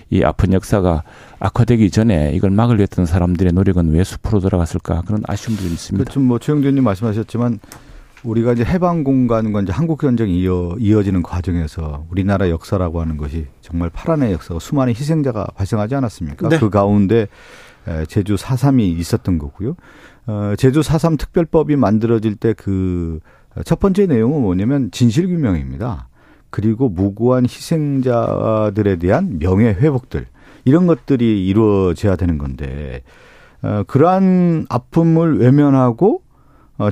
이 아픈 역사가 악화되기 전에 이걸 막으려 했던 사람들의 노력은 왜 수포로 돌아갔을까 그런 아쉬움도 있습니다. 좀 뭐 최영준님 말씀하셨지만 우리가 이제 해방 공간과 이제 한국 전쟁이 이어지는 과정에서 우리나라 역사라고 하는 것이 정말 파란의 역사고 수많은 희생자가 발생하지 않았습니까? 네. 그 가운데 제주 4.3이 있었던 거고요. 제주 4.3 특별법이 만들어질 때 그 첫 번째 내용은 뭐냐면 진실규명입니다. 그리고 무고한 희생자들에 대한 명예회복들 이런 것들이 이루어져야 되는 건데 그러한 아픔을 외면하고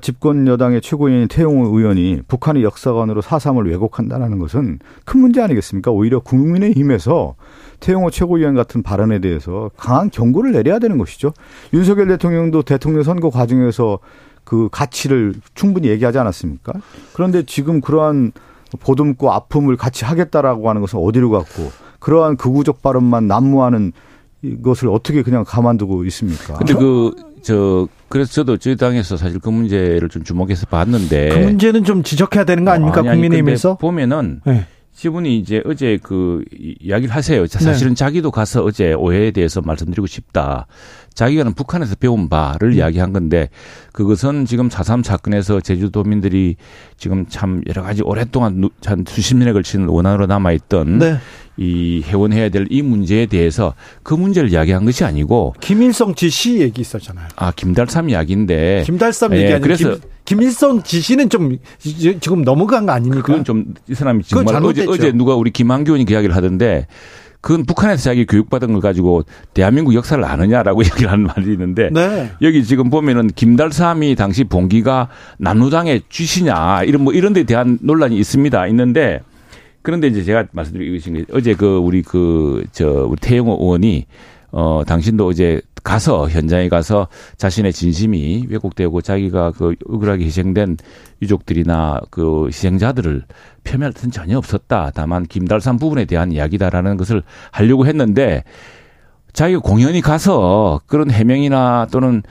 집권 여당의 최고위원인 태용호 의원이 북한의 역사관으로 4.3을 왜곡한다는 것은 큰 문제 아니겠습니까? 오히려 국민의힘에서 태용호 최고위원 같은 발언에 대해서 강한 경고를 내려야 되는 것이죠. 윤석열 대통령도 대통령 선거 과정에서 그 가치를 충분히 얘기하지 않았습니까? 그런데 지금 그러한 보듬고 아픔을 같이 하겠다라고 하는 것은 어디로 갔고 그러한 극우적 발언만 난무하는 것을 어떻게 그냥 가만두고 있습니까? 근데 그래서 저도 저희 당에서 사실 그 문제를 좀 주목해서 봤는데. 그 문제는 좀 지적해야 되는 거 아닙니까? 국민의힘에서? 보면은. 네. 지분이 이제 어제 그 이야기를 하세요. 사실은 네. 자기도 가서 어제 오해에 대해서 말씀드리고 싶다. 자기가 북한에서 배운 바를 이야기한 건데 그것은 지금 4.3 사건에서 제주도민들이 지금 참 여러 가지 오랫동안 한 수십 년에 걸치는 원한으로 남아있던 네. 이 해원해야 될 이 문제에 대해서 그 문제를 이야기한 것이 아니고 김일성 지시 얘기 있었잖아요. 아 김달삼 이야기인데. 김달삼 얘기 아니고 그래서 김일성 지시는 좀 지금 넘어간 거 아닙니까? 그건 좀 이 사람이 정말 어제 누가 우리 김한규 의원이 그 이야기를 하던데 그건 북한에서 자기 교육받은 걸 가지고 대한민국 역사를 아느냐라고 얘기를 하는 말이 있는데 네. 여기 지금 보면은 김달삼이 당시 봉기가 남로당의 쥐시냐 이런 뭐 이런 데 대한 논란이 있는데 그런데 이제 제가 말씀드리고 계신 게 어제 그 우리 우리 태영호 의원이 당신도 어제 현장에 가서 자신의 진심이 왜곡되고 자기가 그 억울하게 희생된 유족들이나 그 희생자들을 폄훼할 뜻은 전혀 없었다. 다만 김달삼 부분에 대한 이야기다라는 것을 하려고 했는데 자기가 공연히 가서 그런 해명이나 또는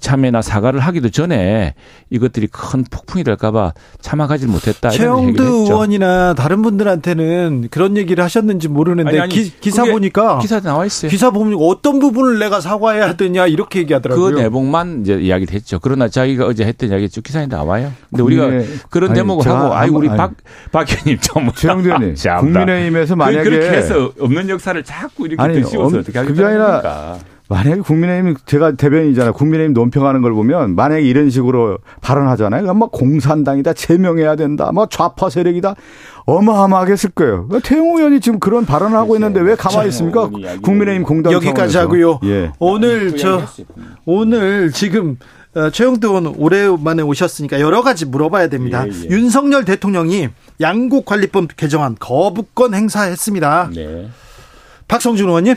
참회나 사과를 하기도 전에 이것들이 큰 폭풍이 될까봐 참아가질 못했다. 최형두 의원이나 다른 분들한테는 그런 얘기를 하셨는지 모르는데 기사 보니까 기사 나와 있어요. 기사 보면 어떤 부분을 내가 사과해야 되냐 이렇게 얘기하더라고요. 그 내복만 이제 이야기를 했죠. 그러나 자기가 어제 했던 이야기 쭉 기사에 나와요. 근데 우리가 그런 대목을 하고 우리 박 의원님 좀 최형두 의원님 국민의힘에서 만약에 그렇게 해서 없는 역사를 자꾸 이렇게 드시고서 어떻게 하겠다는 그게 아니라 겁니까? 만약에 국민의힘, 제가 대변인이잖아요. 국민의힘 논평하는 걸 보면 만약에 이런 식으로 발언하잖아요. 그러니까 막 공산당이다, 제명해야 된다, 막 좌파 세력이다. 어마어마하게 쓸 거예요. 태용 의원이 지금 그런 발언을 하고 있는데 왜 가만히 있습니까? 국민의힘 공당 여기까지 하고요. 예. 오늘 지금 최형두 의원 오랜만에 오셨으니까 여러 가지 물어봐야 됩니다. 예, 예. 윤석열 대통령이 양곡관리법 개정안 거부권 행사했습니다. 네. 박성준 의원님.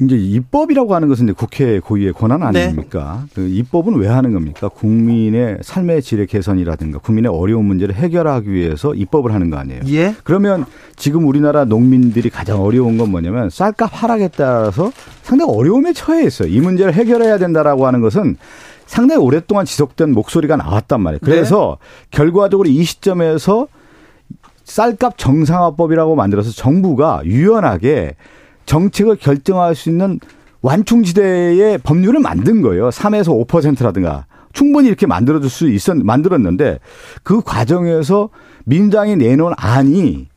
이제 입법이라고 하는 것은 이제 국회 고유의 권한 아닙니까? 네. 그 입법은 왜 하는 겁니까? 국민의 삶의 질의 개선이라든가 국민의 어려운 문제를 해결하기 위해서 입법을 하는 거 아니에요? 예. 그러면 지금 우리나라 농민들이 가장 어려운 건 뭐냐면 쌀값 하락에 따라서 상당히 어려움에 처해 있어요. 이 문제를 해결해야 된다라고 하는 것은 상당히 오랫동안 지속된 목소리가 나왔단 말이에요. 그래서 네. 결과적으로 이 시점에서 쌀값 정상화법이라고 만들어서 정부가 유연하게 정책을 결정할 수 있는 완충지대의 법률을 만든 거예요. 3에서 5%라든가. 충분히 이렇게 만들어줄 수 만들었는데 그 과정에서 민주당이 내놓은 안이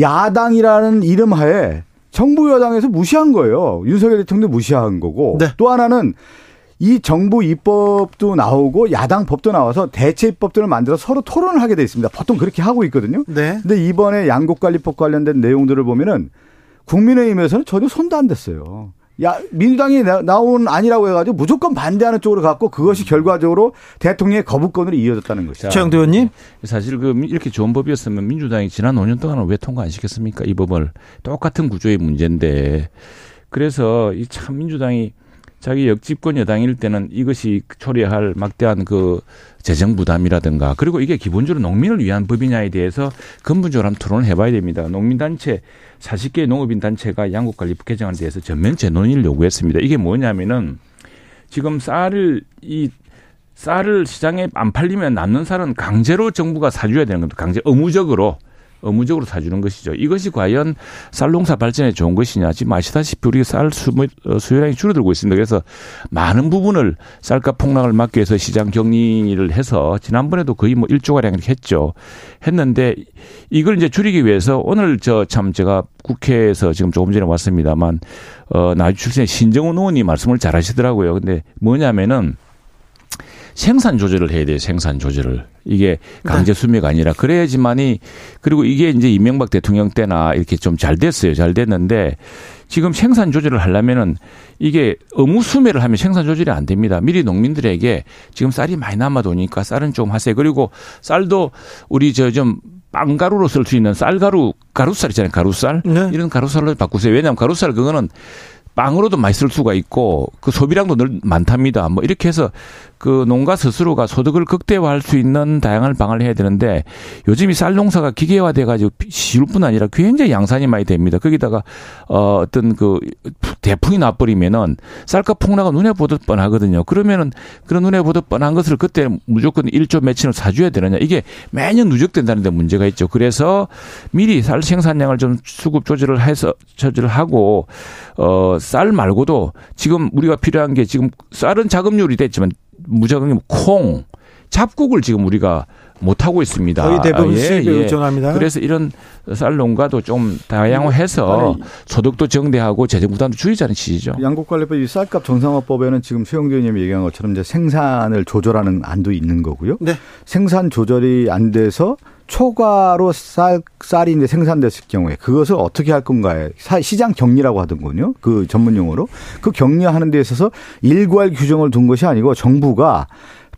야당이라는 이름 하에 정부 여당에서 무시한 거예요. 윤석열 대통령도 무시한 거고. 네. 또 하나는 이 정부 입법도 나오고 야당 법도 나와서 대체 입법들을 만들어 서로 토론을 하게 돼 있습니다. 보통 그렇게 하고 있거든요. 네. 근데 이번에 양곡관리법 관련된 내용들을 보면은 국민의힘에서는 전혀 손도 안 댔어요. 민주당이 나온 안이라고 해가지고 무조건 반대하는 쪽으로 갔고 그것이 결과적으로 대통령의 거부권으로 이어졌다는 것이죠. 최형두 의원님. 사실 이렇게 좋은 법이었으면 민주당이 지난 5년 동안은 왜 통과 안 시켰습니까? 이 법을. 똑같은 구조의 문제인데. 그래서 이 참 민주당이 자기 역집권 여당일 때는 이것이 초래할 막대한 그 재정 부담이라든가 그리고 이게 기본적으로 농민을 위한 법이냐에 대해서 근본적으로 한번 토론을 해봐야 됩니다. 농민단체 40개 농업인단체가 양곡관리법 개정안에 대해서 전면 재논의를 요구했습니다. 이게 뭐냐면은 지금 쌀을 시장에 안 팔리면 남는 쌀은 강제로 정부가 사줘야 되는 겁니다. 강제 의무적으로 사주는 것이죠. 이것이 과연 쌀 농사 발전에 좋은 것이냐. 지금 아시다시피 우리 쌀 수요량이 줄어들고 있습니다. 그래서 많은 부분을 쌀값 폭락을 막기 위해서 시장 격리를 해서 지난번에도 거의 1조가량 이렇게 했죠. 했는데 이걸 이제 줄이기 위해서 오늘 제가 국회에서 지금 조금 전에 왔습니다만 나주 출신의 신정훈 의원이 말씀을 잘 하시더라고요. 근데 뭐냐면은 생산 조절을 해야 돼요. 생산 조절을. 이게 강제 수매가 아니라 그래야지만이 그리고 이게 이제 이명박 대통령 때나 이렇게 좀 잘 됐어요. 잘 됐는데 지금 생산 조절을 하려면은 이게 의무 수매를 하면 생산 조절이 안 됩니다. 미리 농민들에게 지금 쌀이 많이 남아도니까 쌀은 좀 하세요. 그리고 쌀도 우리 좀 빵가루로 쓸 수 있는 쌀가루, 가루쌀 있잖아요. 가루쌀. 네. 이런 가루쌀로 바꾸세요. 왜냐하면 가루쌀 그거는 빵으로도 많이 쓸 수가 있고 그 소비량도 늘 많답니다. 이렇게 해서 그 농가 스스로가 소득을 극대화할 수 있는 다양한 방안을 해야 되는데 요즘 이 쌀 농사가 기계화돼 가지고 쉬울 뿐 아니라 굉장히 양산이 많이 됩니다. 거기다가 어떤 그 대풍이 나버리면은 쌀값 폭락은 눈에 보듯 뻔하거든요. 그러면은 그런 눈에 보듯 뻔한 것을 그때 무조건 1조 매칭을 사줘야 되느냐 이게 매년 누적된다는 데 문제가 있죠. 그래서 미리 쌀 생산량을 좀 수급 조절을 해서 조절하고 쌀 말고도 지금 우리가 필요한 게 지금 쌀은 자급률이 됐지만 무작용 콩, 잡곡을 지금 우리가 못하고 있습니다. 거의 대부분 수입에 의존합니다. 그래서 이런 쌀 농가도 좀 다양화해서 소득도 증대하고 재정 부담도 줄이자는 취지죠. 양곡관리법 이 쌀값 정상화법에는 지금 최형두 의원님이 얘기한 것처럼 이제 생산을 조절하는 안도 있는 거고요. 네. 생산 조절이 안 돼서 초과로 쌀이 이제 생산됐을 경우에 그것을 어떻게 할 건가에 시장 격리라고 하던군요. 그 전문 용어로. 그 격리하는 데 있어서 일괄 규정을 둔 것이 아니고 정부가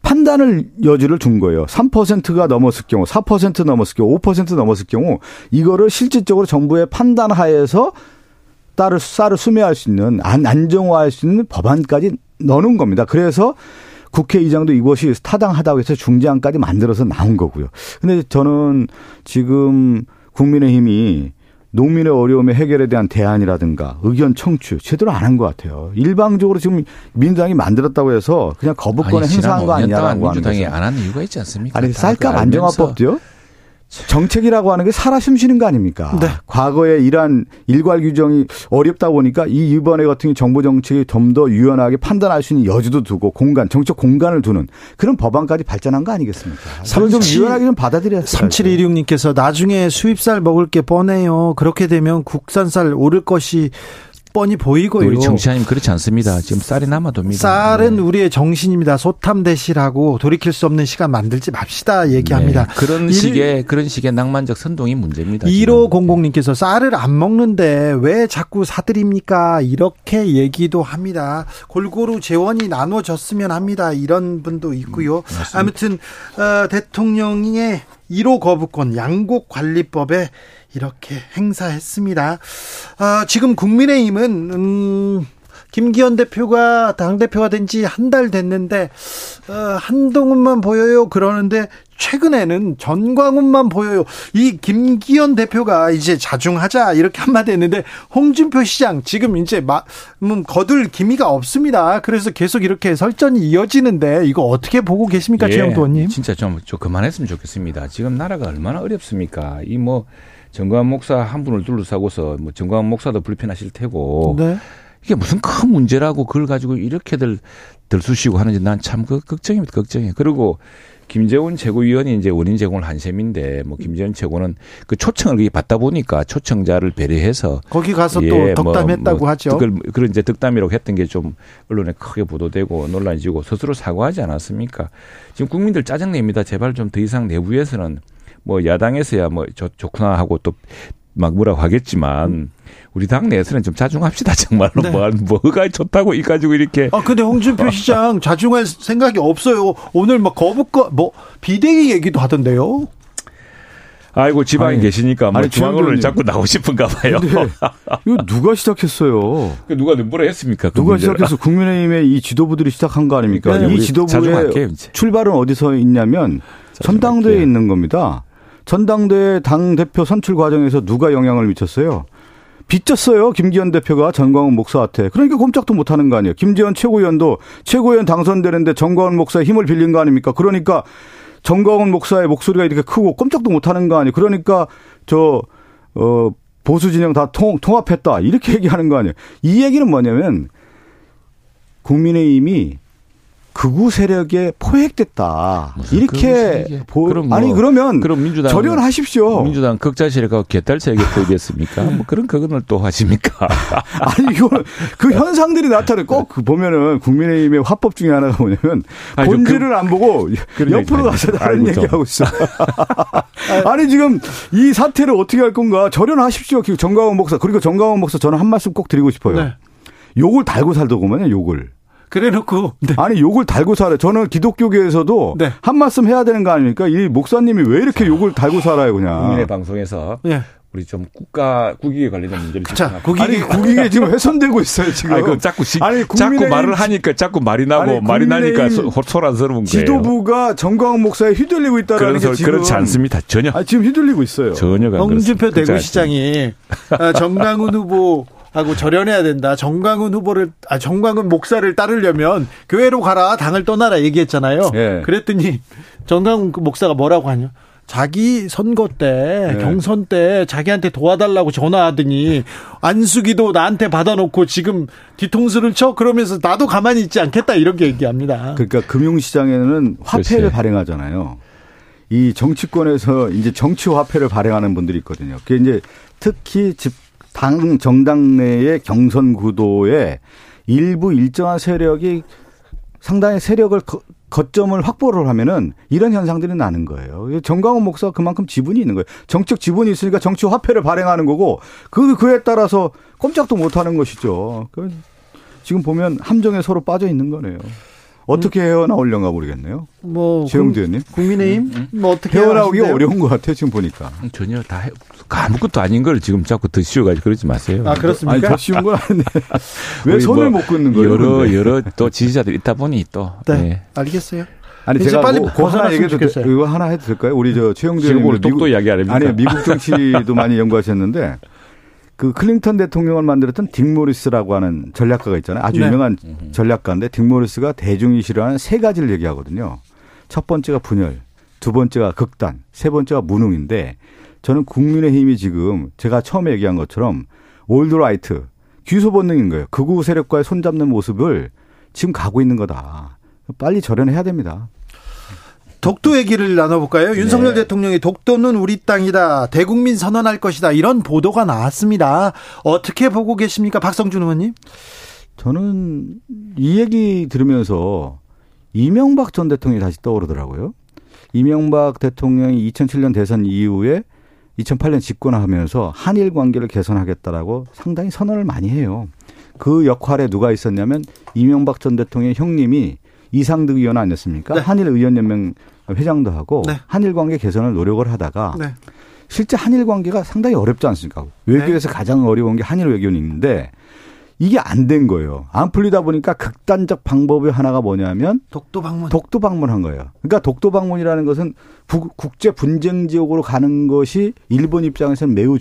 판단을 여지를 준 거예요. 3%가 넘었을 경우, 4% 넘었을 경우, 5% 넘었을 경우 이거를 실질적으로 정부의 판단 하에서 쌀을 수매할 수 있는 안정화할 수 있는 법안까지 넣는 겁니다. 그래서 국회의장도 이것이 타당하다고 해서 중재안까지 만들어서 나온 거고요. 근데 저는 지금 국민의힘이 농민의 어려움의 해결에 대한 대안이라든가 의견 청취 제대로 안 한 것 같아요. 일방적으로 지금 민주당이 만들었다고 해서 그냥 거부권을 행사한 거 아니냐라고 하는 거죠. 민주당이 안 하는 이유가 있지 않습니까? 아니 쌀값 안정화법도요. 정책이라고 하는 게 살아 숨쉬는 거 아닙니까? 네. 과거에 이러한 일괄 규정이 어렵다 보니까 이번에 같은 정부 정책이 좀 더 유연하게 판단할 수 있는 여지도 두고 공간, 정책 공간을 두는 그런 법안까지 발전한 거 아니겠습니까? 저는 좀 유연하게 좀 받아들여야 3726님께서 나중에 수입쌀 먹을 게 뻔해요. 그렇게 되면 국산쌀 오를 것이 뻔히 보이고요. 우리 정치하님 그렇지 않습니다. 지금 쌀이 남아돕니다. 쌀은 우리의 정신입니다. 소탐대시라고 돌이킬 수 없는 시간 만들지 맙시다 얘기합니다. 네, 그런 식의 낭만적 선동이 문제입니다. 1500님께서 쌀을 안 먹는데 왜 자꾸 사드립니까? 이렇게 얘기도 합니다. 골고루 재원이 나눠졌으면 합니다. 이런 분도 있고요. 아무튼 대통령의 1호 거부권 양곡관리법에 이렇게 행사했습니다. 지금 국민의힘은 김기현 대표가 당대표가 된 지 한 달 됐는데 한동훈만 보여요 그러는데 최근에는 전광훈만 보여요. 이 김기현 대표가 이제 자중하자 이렇게 한마디 했는데 홍준표 시장 지금 이제 거둘 기미가 없습니다. 그래서 계속 이렇게 설전이 이어지는데 이거 어떻게 보고 계십니까? 최형두 의원님. 진짜 좀 그만했으면 좋겠습니다. 지금 나라가 얼마나 어렵습니까? 이 정광훈 목사 한 분을 둘러싸고서 정광훈 목사도 불편하실 테고 네. 이게 무슨 큰 문제라고 그걸 가지고 이렇게들 들쑤시고 하는지 난 참 걱정입니다. 걱정이에요. 그리고 김재원 최고위원이 이제 원인 제공을 한 셈인데 김재원 최고는 그 초청을 받다 보니까 초청자를 배려해서 거기 가서 또 덕담했다고 하죠. 그런 이제 덕담이라고 했던 게 좀 언론에 크게 보도되고 논란이지고 스스로 사과하지 않았습니까? 지금 국민들 짜증냅니다. 제발 좀 더 이상 내부에서는 야당에서야 좋구나 하고 또 뭐라고 하겠지만 우리 당 내에서는 좀 자중합시다 정말로 네. 뭐가 좋다고 이가지고 이렇게. 아 근데 홍준표 시장 자중할 생각이 없어요. 오늘 거부권 비대위 얘기도 하던데요. 아이고 지방에 계시니까 중앙으로 자꾸 나오고 싶은가 봐요. 이거 누가 시작했어요? 누가 뭐라 했습니까? 누가 시작했어? 국민의힘의 이 지도부들이 시작한 거 아닙니까? 네, 이 지도부의 출발은 어디서 있냐면 전당대회에 있는 겁니다. 전당대회 당대표 선출 과정에서 누가 영향을 미쳤어요? 빚졌어요. 김기현 대표가 전광훈 목사한테. 그러니까 꼼짝도 못하는 거 아니에요. 김재원 최고위원도 최고위원 당선되는데 전광훈 목사의 힘을 빌린 거 아닙니까? 그러니까 전광훈 목사의 목소리가 이렇게 크고 꼼짝도 못하는 거 아니에요. 그러니까 보수 진영 다 통합했다 이렇게 얘기하는 거 아니에요. 이 얘기는 뭐냐면 국민의힘이 극우 세력에 포획됐다. 이렇게 그럼 민주당 절연하십시오. 민주당 극좌 세력하고 개딸 세력에 포획됐습니까? 그런 그건을 또 하십니까? 아니 이거 그 현상들이 나타나. 꼭 보면은 국민의힘의 화법 중에 하나가 뭐냐면 본질을 안 보고 옆으로 가서 다른 얘기하고 있어. 아니 지금 이 사태를 어떻게 할 건가? 절연하십시오. 정강훈 목사. 그리고 정강훈 목사 저는 한 말씀 꼭 드리고 싶어요. 네. 욕을 달고 살더구만요. 욕을. 그래놓고 네. 아니 욕을 달고 살아요. 저는 기독교계에서도 네. 한 말씀 해야 되는 거 아닙니까? 이 목사님이 왜 이렇게 욕을 달고 살아요 그냥. 국민의 방송에서 네. 우리 좀 국익에 관련된 문제를 자, 국익에 지금 훼손되고 있어요 지금. 아니, 자꾸 말을 하니까 자꾸 말이 나고 말이 나니까 소란스러운 거예요. 지도부가 정광훈 목사에 휘둘리고 있다라는 게 지금 그렇지 않습니다. 전혀. 아니, 지금 휘둘리고 있어요. 전혀가. 홍준표 대구시장이 정강훈 후보. 하고 절연해야 된다. 정광훈 목사를 따르려면 교회로 가라, 당을 떠나라 얘기했잖아요. 예. 그랬더니 정광훈 목사가 뭐라고 하냐? 자기 선거 때, 예. 경선 때 자기한테 도와달라고 전화하더니 안수기도 나한테 받아놓고 지금 뒤통수를 쳐 그러면서 나도 가만히 있지 않겠다 이렇게 얘기합니다. 그러니까 금융시장에는 화폐를 발행하잖아요. 이 정치권에서 이제 정치 화폐를 발행하는 분들이 있거든요. 그게 이제 특히 정당 내의 경선 구도에 일부 일정한 세력이 상당히 세력을 거점을 확보를 하면은 이런 현상들이 나는 거예요. 정강훈 목사가 그만큼 지분이 있는 거예요. 정책 지분이 있으니까 정치 화폐를 발행하는 거고 그에 따라서 꼼짝도 못하는 것이죠. 지금 보면 함정에 서로 빠져 있는 거네요. 어떻게 헤어나오려나 모르겠네요. 최형두 의원님. 국민의힘? 어떻게 헤어나오기 어려운 것 같아요. 지금 보니까. 전혀 아무것도 아닌 걸 지금 자꾸 더 씌워가지고 그러지 마세요. 아 그렇습니까? 아니, 더 씌운 건 아닌데. 왜 손을 못 긋는 거예요? 여러 또 지지자들이 있다 보니 또. 네. 네. 알겠어요. 아니 제가 빨리 이거 하나 해도 될까요? 우리 최형두 의원님. 똑똑히 이야기 안 합니다. 아니 미국 정치도 많이 연구하셨는데 그 클린턴 대통령을 만들었던 딕 모리스라고 하는 전략가가 있잖아요. 아주 유명한 전략가인데 딕 모리스가 대중이 싫어하는 세 가지를 얘기하거든요. 첫 번째가 분열, 두 번째가 극단, 세 번째가 무능인데, 저는 국민의힘이 지금 제가 처음에 얘기한 것처럼 올드라이트, 귀소 본능인 거예요. 극우 세력과의 손잡는 모습을 지금 가고 있는 거다. 빨리 절연해야 됩니다. 독도 얘기를 나눠볼까요? 네. 윤석열 대통령이 독도는 우리 땅이다, 대국민 선언할 것이다, 이런 보도가 나왔습니다. 어떻게 보고 계십니까? 박성준 의원님. 저는 이 얘기 들으면서 이명박 전 대통령이 다시 떠오르더라고요. 이명박 대통령이 2007년 대선 이후에 2008년 집권하면서 한일 관계를 개선하겠다라고 상당히 선언을 많이 해요. 그 역할에 누가 있었냐면 이명박 전 대통령의 형님이 이상득 의원 아니었습니까? 네. 한일 의원연맹 회장도 하고, 네, 한일 관계 개선을 노력을 하다가, 네, 실제 한일 관계가 상당히 어렵지 않습니까? 외교에서, 네, 가장 어려운 게 한일 외교는 있는데 이게 안 된 거예요. 안 풀리다 보니까 극단적 방법이 하나가 뭐냐면 독도 방문한 거예요. 그러니까 독도 방문이라는 것은 국제 분쟁 지역으로 가는 것이 일본 입장에서는 매우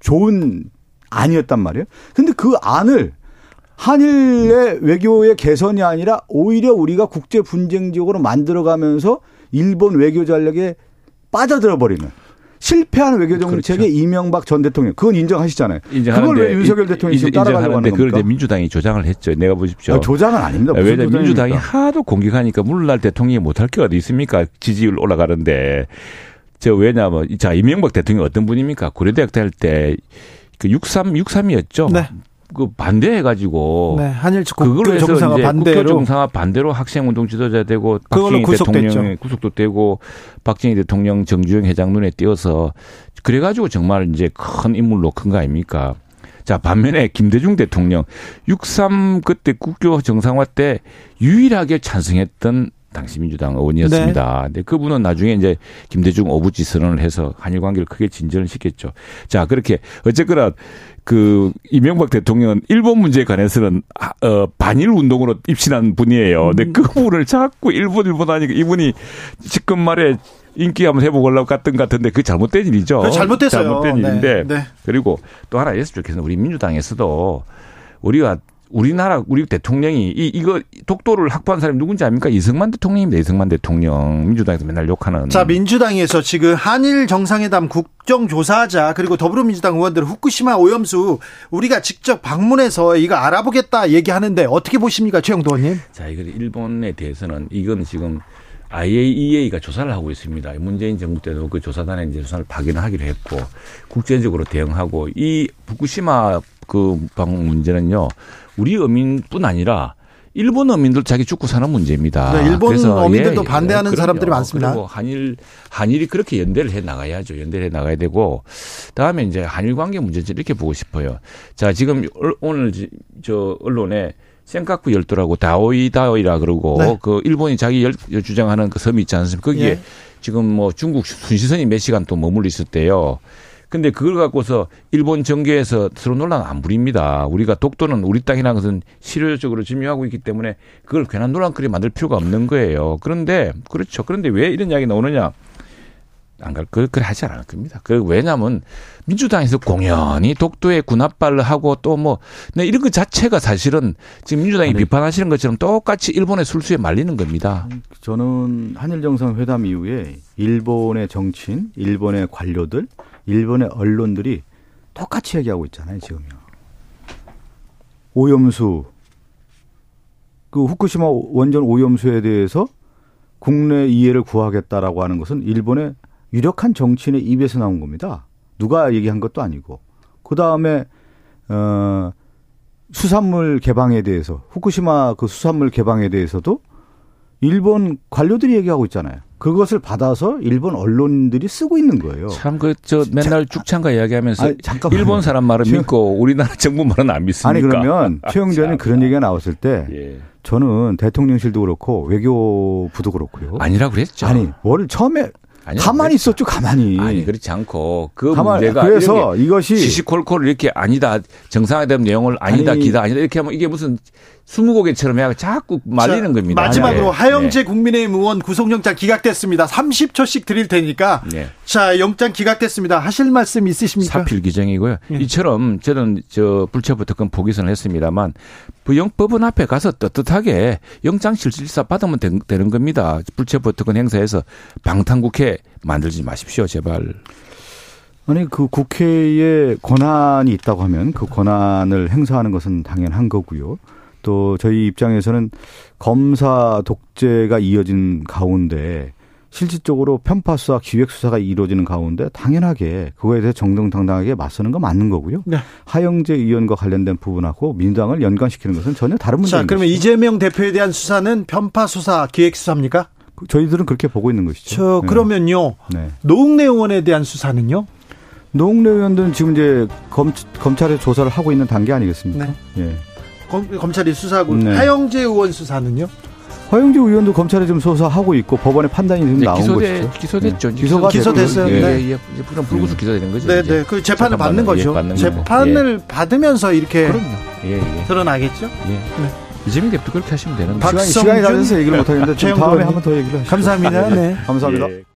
좋은 안이었단 말이에요. 그런데 그 안을 한일의 외교의 개선이 아니라 오히려 우리가 국제 분쟁 지역으로 만들어가면서 일본 외교 전략에 빠져들어 버리는, 실패한 외교 정책의, 그렇죠, 이명박 전 대통령. 그건 인정하시잖아요. 그걸 왜 윤석열 대통령이 지금 따라가려고 하는 겁니까? 그걸 민주당이 조장을 했죠. 내가 보십시오. 조장은 아닙니다. 왜냐하면 민주당이 하도 공격하니까 물날 대통령이 못할 게 어디 있습니까? 지지율 올라가는데. 저 왜냐하면 자, 이명박 대통령이 어떤 분입니까? 고려대학 다닐 때 그 63이었죠. 네. 그 반대해가지고, 네, 한일 그걸로 해서 이제 반대로. 국교 정상화 반대로 학생운동 지도자 되고, 박정희 대통령 구속도 되고, 박정희 대통령 정주영 회장 눈에 띄어서 그래가지고 정말 이제 큰 인물로 큰 거 아닙니까? 자, 반면에 김대중 대통령 63 그때 국교 정상화 때 유일하게 찬성했던 당시 민주당 의원이었습니다. 네. 근데 그분은 나중에 이제 김대중 오부지 선언을 해서 한일 관계를 크게 진전을 시켰죠. 자, 그렇게 어쨌거나 그 이명박 대통령은 일본 문제에 관해서는 반일 운동으로 입신한 분이에요. 근데 그분을 자꾸 일본 하니까 이분이 지금 말에 인기 한번 해보려고 갔던 같은데 그게 잘못된 일이죠. 그게 잘못됐어요. 잘못된 일인데. 네. 네. 그리고 또 하나 있었으면 좋겠어요. 우리 민주당에서도 우리 대통령이 이거 독도를 확보한 사람이 누군지 아닙니까? 이승만 대통령입니다. 이승만 대통령. 민주당에서 맨날 욕하는. 자, 민주당에서 지금 한일 정상회담 국정조사하자, 그리고 더불어민주당 의원들 후쿠시마 오염수 우리가 직접 방문해서 이거 알아보겠다 얘기하는데 어떻게 보십니까? 최형두 의원님. 자, 이거 일본에 대해서는 이건 지금 IAEA가 조사를 하고 있습니다. 문재인 정부 때도 그 조사단에 이제 조사를 파견하기로 했고, 국제적으로 대응하고, 이 후쿠시마 그 방문 문제는요, 우리 어민뿐 아니라 일본 어민들 자기 죽고 사는 문제입니다. 네, 일본 어민들도 반대하는 사람들이 많습니다. 그리고 한일이 그렇게 연대를 해 나가야죠. 연대를 해 나가야 되고, 다음에 이제 한일 관계 문제점 이렇게 보고 싶어요. 자, 지금 오늘 저 언론에 센카쿠 열도라고 다오이라 그러고, 네, 그 일본이 자기 주장하는 그 섬이 있지 않습니까? 거기에, 예, 지금 뭐 중국 순시선이 몇 시간 또 머물러 있었대요. 근데 그걸 갖고서 일본 정계에서 서로 논란 안 부립니다. 우리가 독도는 우리 땅이라는 것은 실효적으로 증명하고 있기 때문에 그걸 괜한 논란거리 만들 필요가 없는 거예요. 그런데, 그렇죠, 그런데 왜 이런 이야기 나오느냐? 그걸 하지 않을 겁니다. 왜냐면 민주당에서 공연히 독도에 군합발을 하고 또 뭐 이런 것 자체가 사실은 지금 민주당이, 네, 비판하시는 것처럼 똑같이 일본의 술수에 말리는 겁니다. 저는 한일정상회담 이후에 일본의 정치인, 일본의 관료들, 일본의 언론들이 똑같이 얘기하고 있잖아요, 지금요. 오염수, 그 후쿠시마 원전 오염수에 대해서 국내 이해를 구하겠다라고 하는 것은 일본의 유력한 정치인의 입에서 나온 겁니다. 누가 얘기한 것도 아니고. 그다음에 수산물 개방에 대해서, 후쿠시마 그 수산물 개방에 대해서도 일본 관료들이 얘기하고 있잖아요. 그것을 받아서 일본 언론들이 쓰고 있는 거예요. 참, 맨날 죽창과 이야기하면서 일본 사람 말은 믿고 우리나라 정부 말은 안 믿습니까? 아니, 그러면 최형두 의원님 그런 얘기가 나왔을 때, 예, 저는 대통령실도 그렇고 외교부도 그렇고요. 아니라고 그랬죠. 아니, 처음에 가만히 있었죠, 가만히. 아니, 그렇지 않고 문제가 그래서 이것이 시시콜콜 이렇게 아니다, 정상회담 내용을 아니다, 기다 아니다 이렇게 하면 이게 무슨 스무고개처럼 자꾸 말리는 겁니다. 마지막으로 하영재 국민의힘 의원 구속영장 기각됐습니다. 30초씩 드릴 테니까 자, 영장 기각됐습니다. 하실 말씀 있으십니까? 사필 규정이고요. 예. 이처럼 저는 불체포특권 포기선을 했습니다만 부영법원 앞에 가서 떳떳하게 영장실질사 받으면 되는 겁니다. 불체포특권 행사에서 방탄국회 만들지 마십시오, 제발. 아니, 그 국회에 권한이 있다고 하면 그 권한을 행사하는 것은 당연한 거고요. 또 저희 입장에서는 검사 독재가 이어진 가운데 실질적으로 편파수사, 기획수사가 이루어지는 가운데 당연하게 그거에 대해 정정당당하게 맞서는 거 맞는 거고요. 네. 하영재 의원과 관련된 부분하고 민주당을 연관시키는 것은 전혀 다른 문제입니다. 자, 그러면 것이죠. 이재명 대표에 대한 수사는 편파수사, 기획수사입니까? 저희들은 그렇게 보고 있는 것이죠. 그러면요. 네. 노웅래 의원에 대한 수사는요? 노웅래 의원들은 지금 이제 검찰에 조사를 하고 있는 단계 아니겠습니까? 네. 예. 검찰이 수사하고 하영재 의원 수사는요? 하영재 의원도 검찰에 좀 수사하고 있고 법원의 판단이 지금 나온 것이죠. 기소됐죠. 네. 기소됐어요. 네. 그럼 불구속 기소되는 거죠. 네, 네. 그 재판을 받는 거죠. 재판을 받으면서 이렇게 드러나겠죠. 이재명 대표도 그렇게 하시면 되는 거죠. 시간이 다 돼서 얘기를 못 하겠는데 다음에 한 번 더 얘기를 하시죠. 감사합니다. 네. 감사합니다.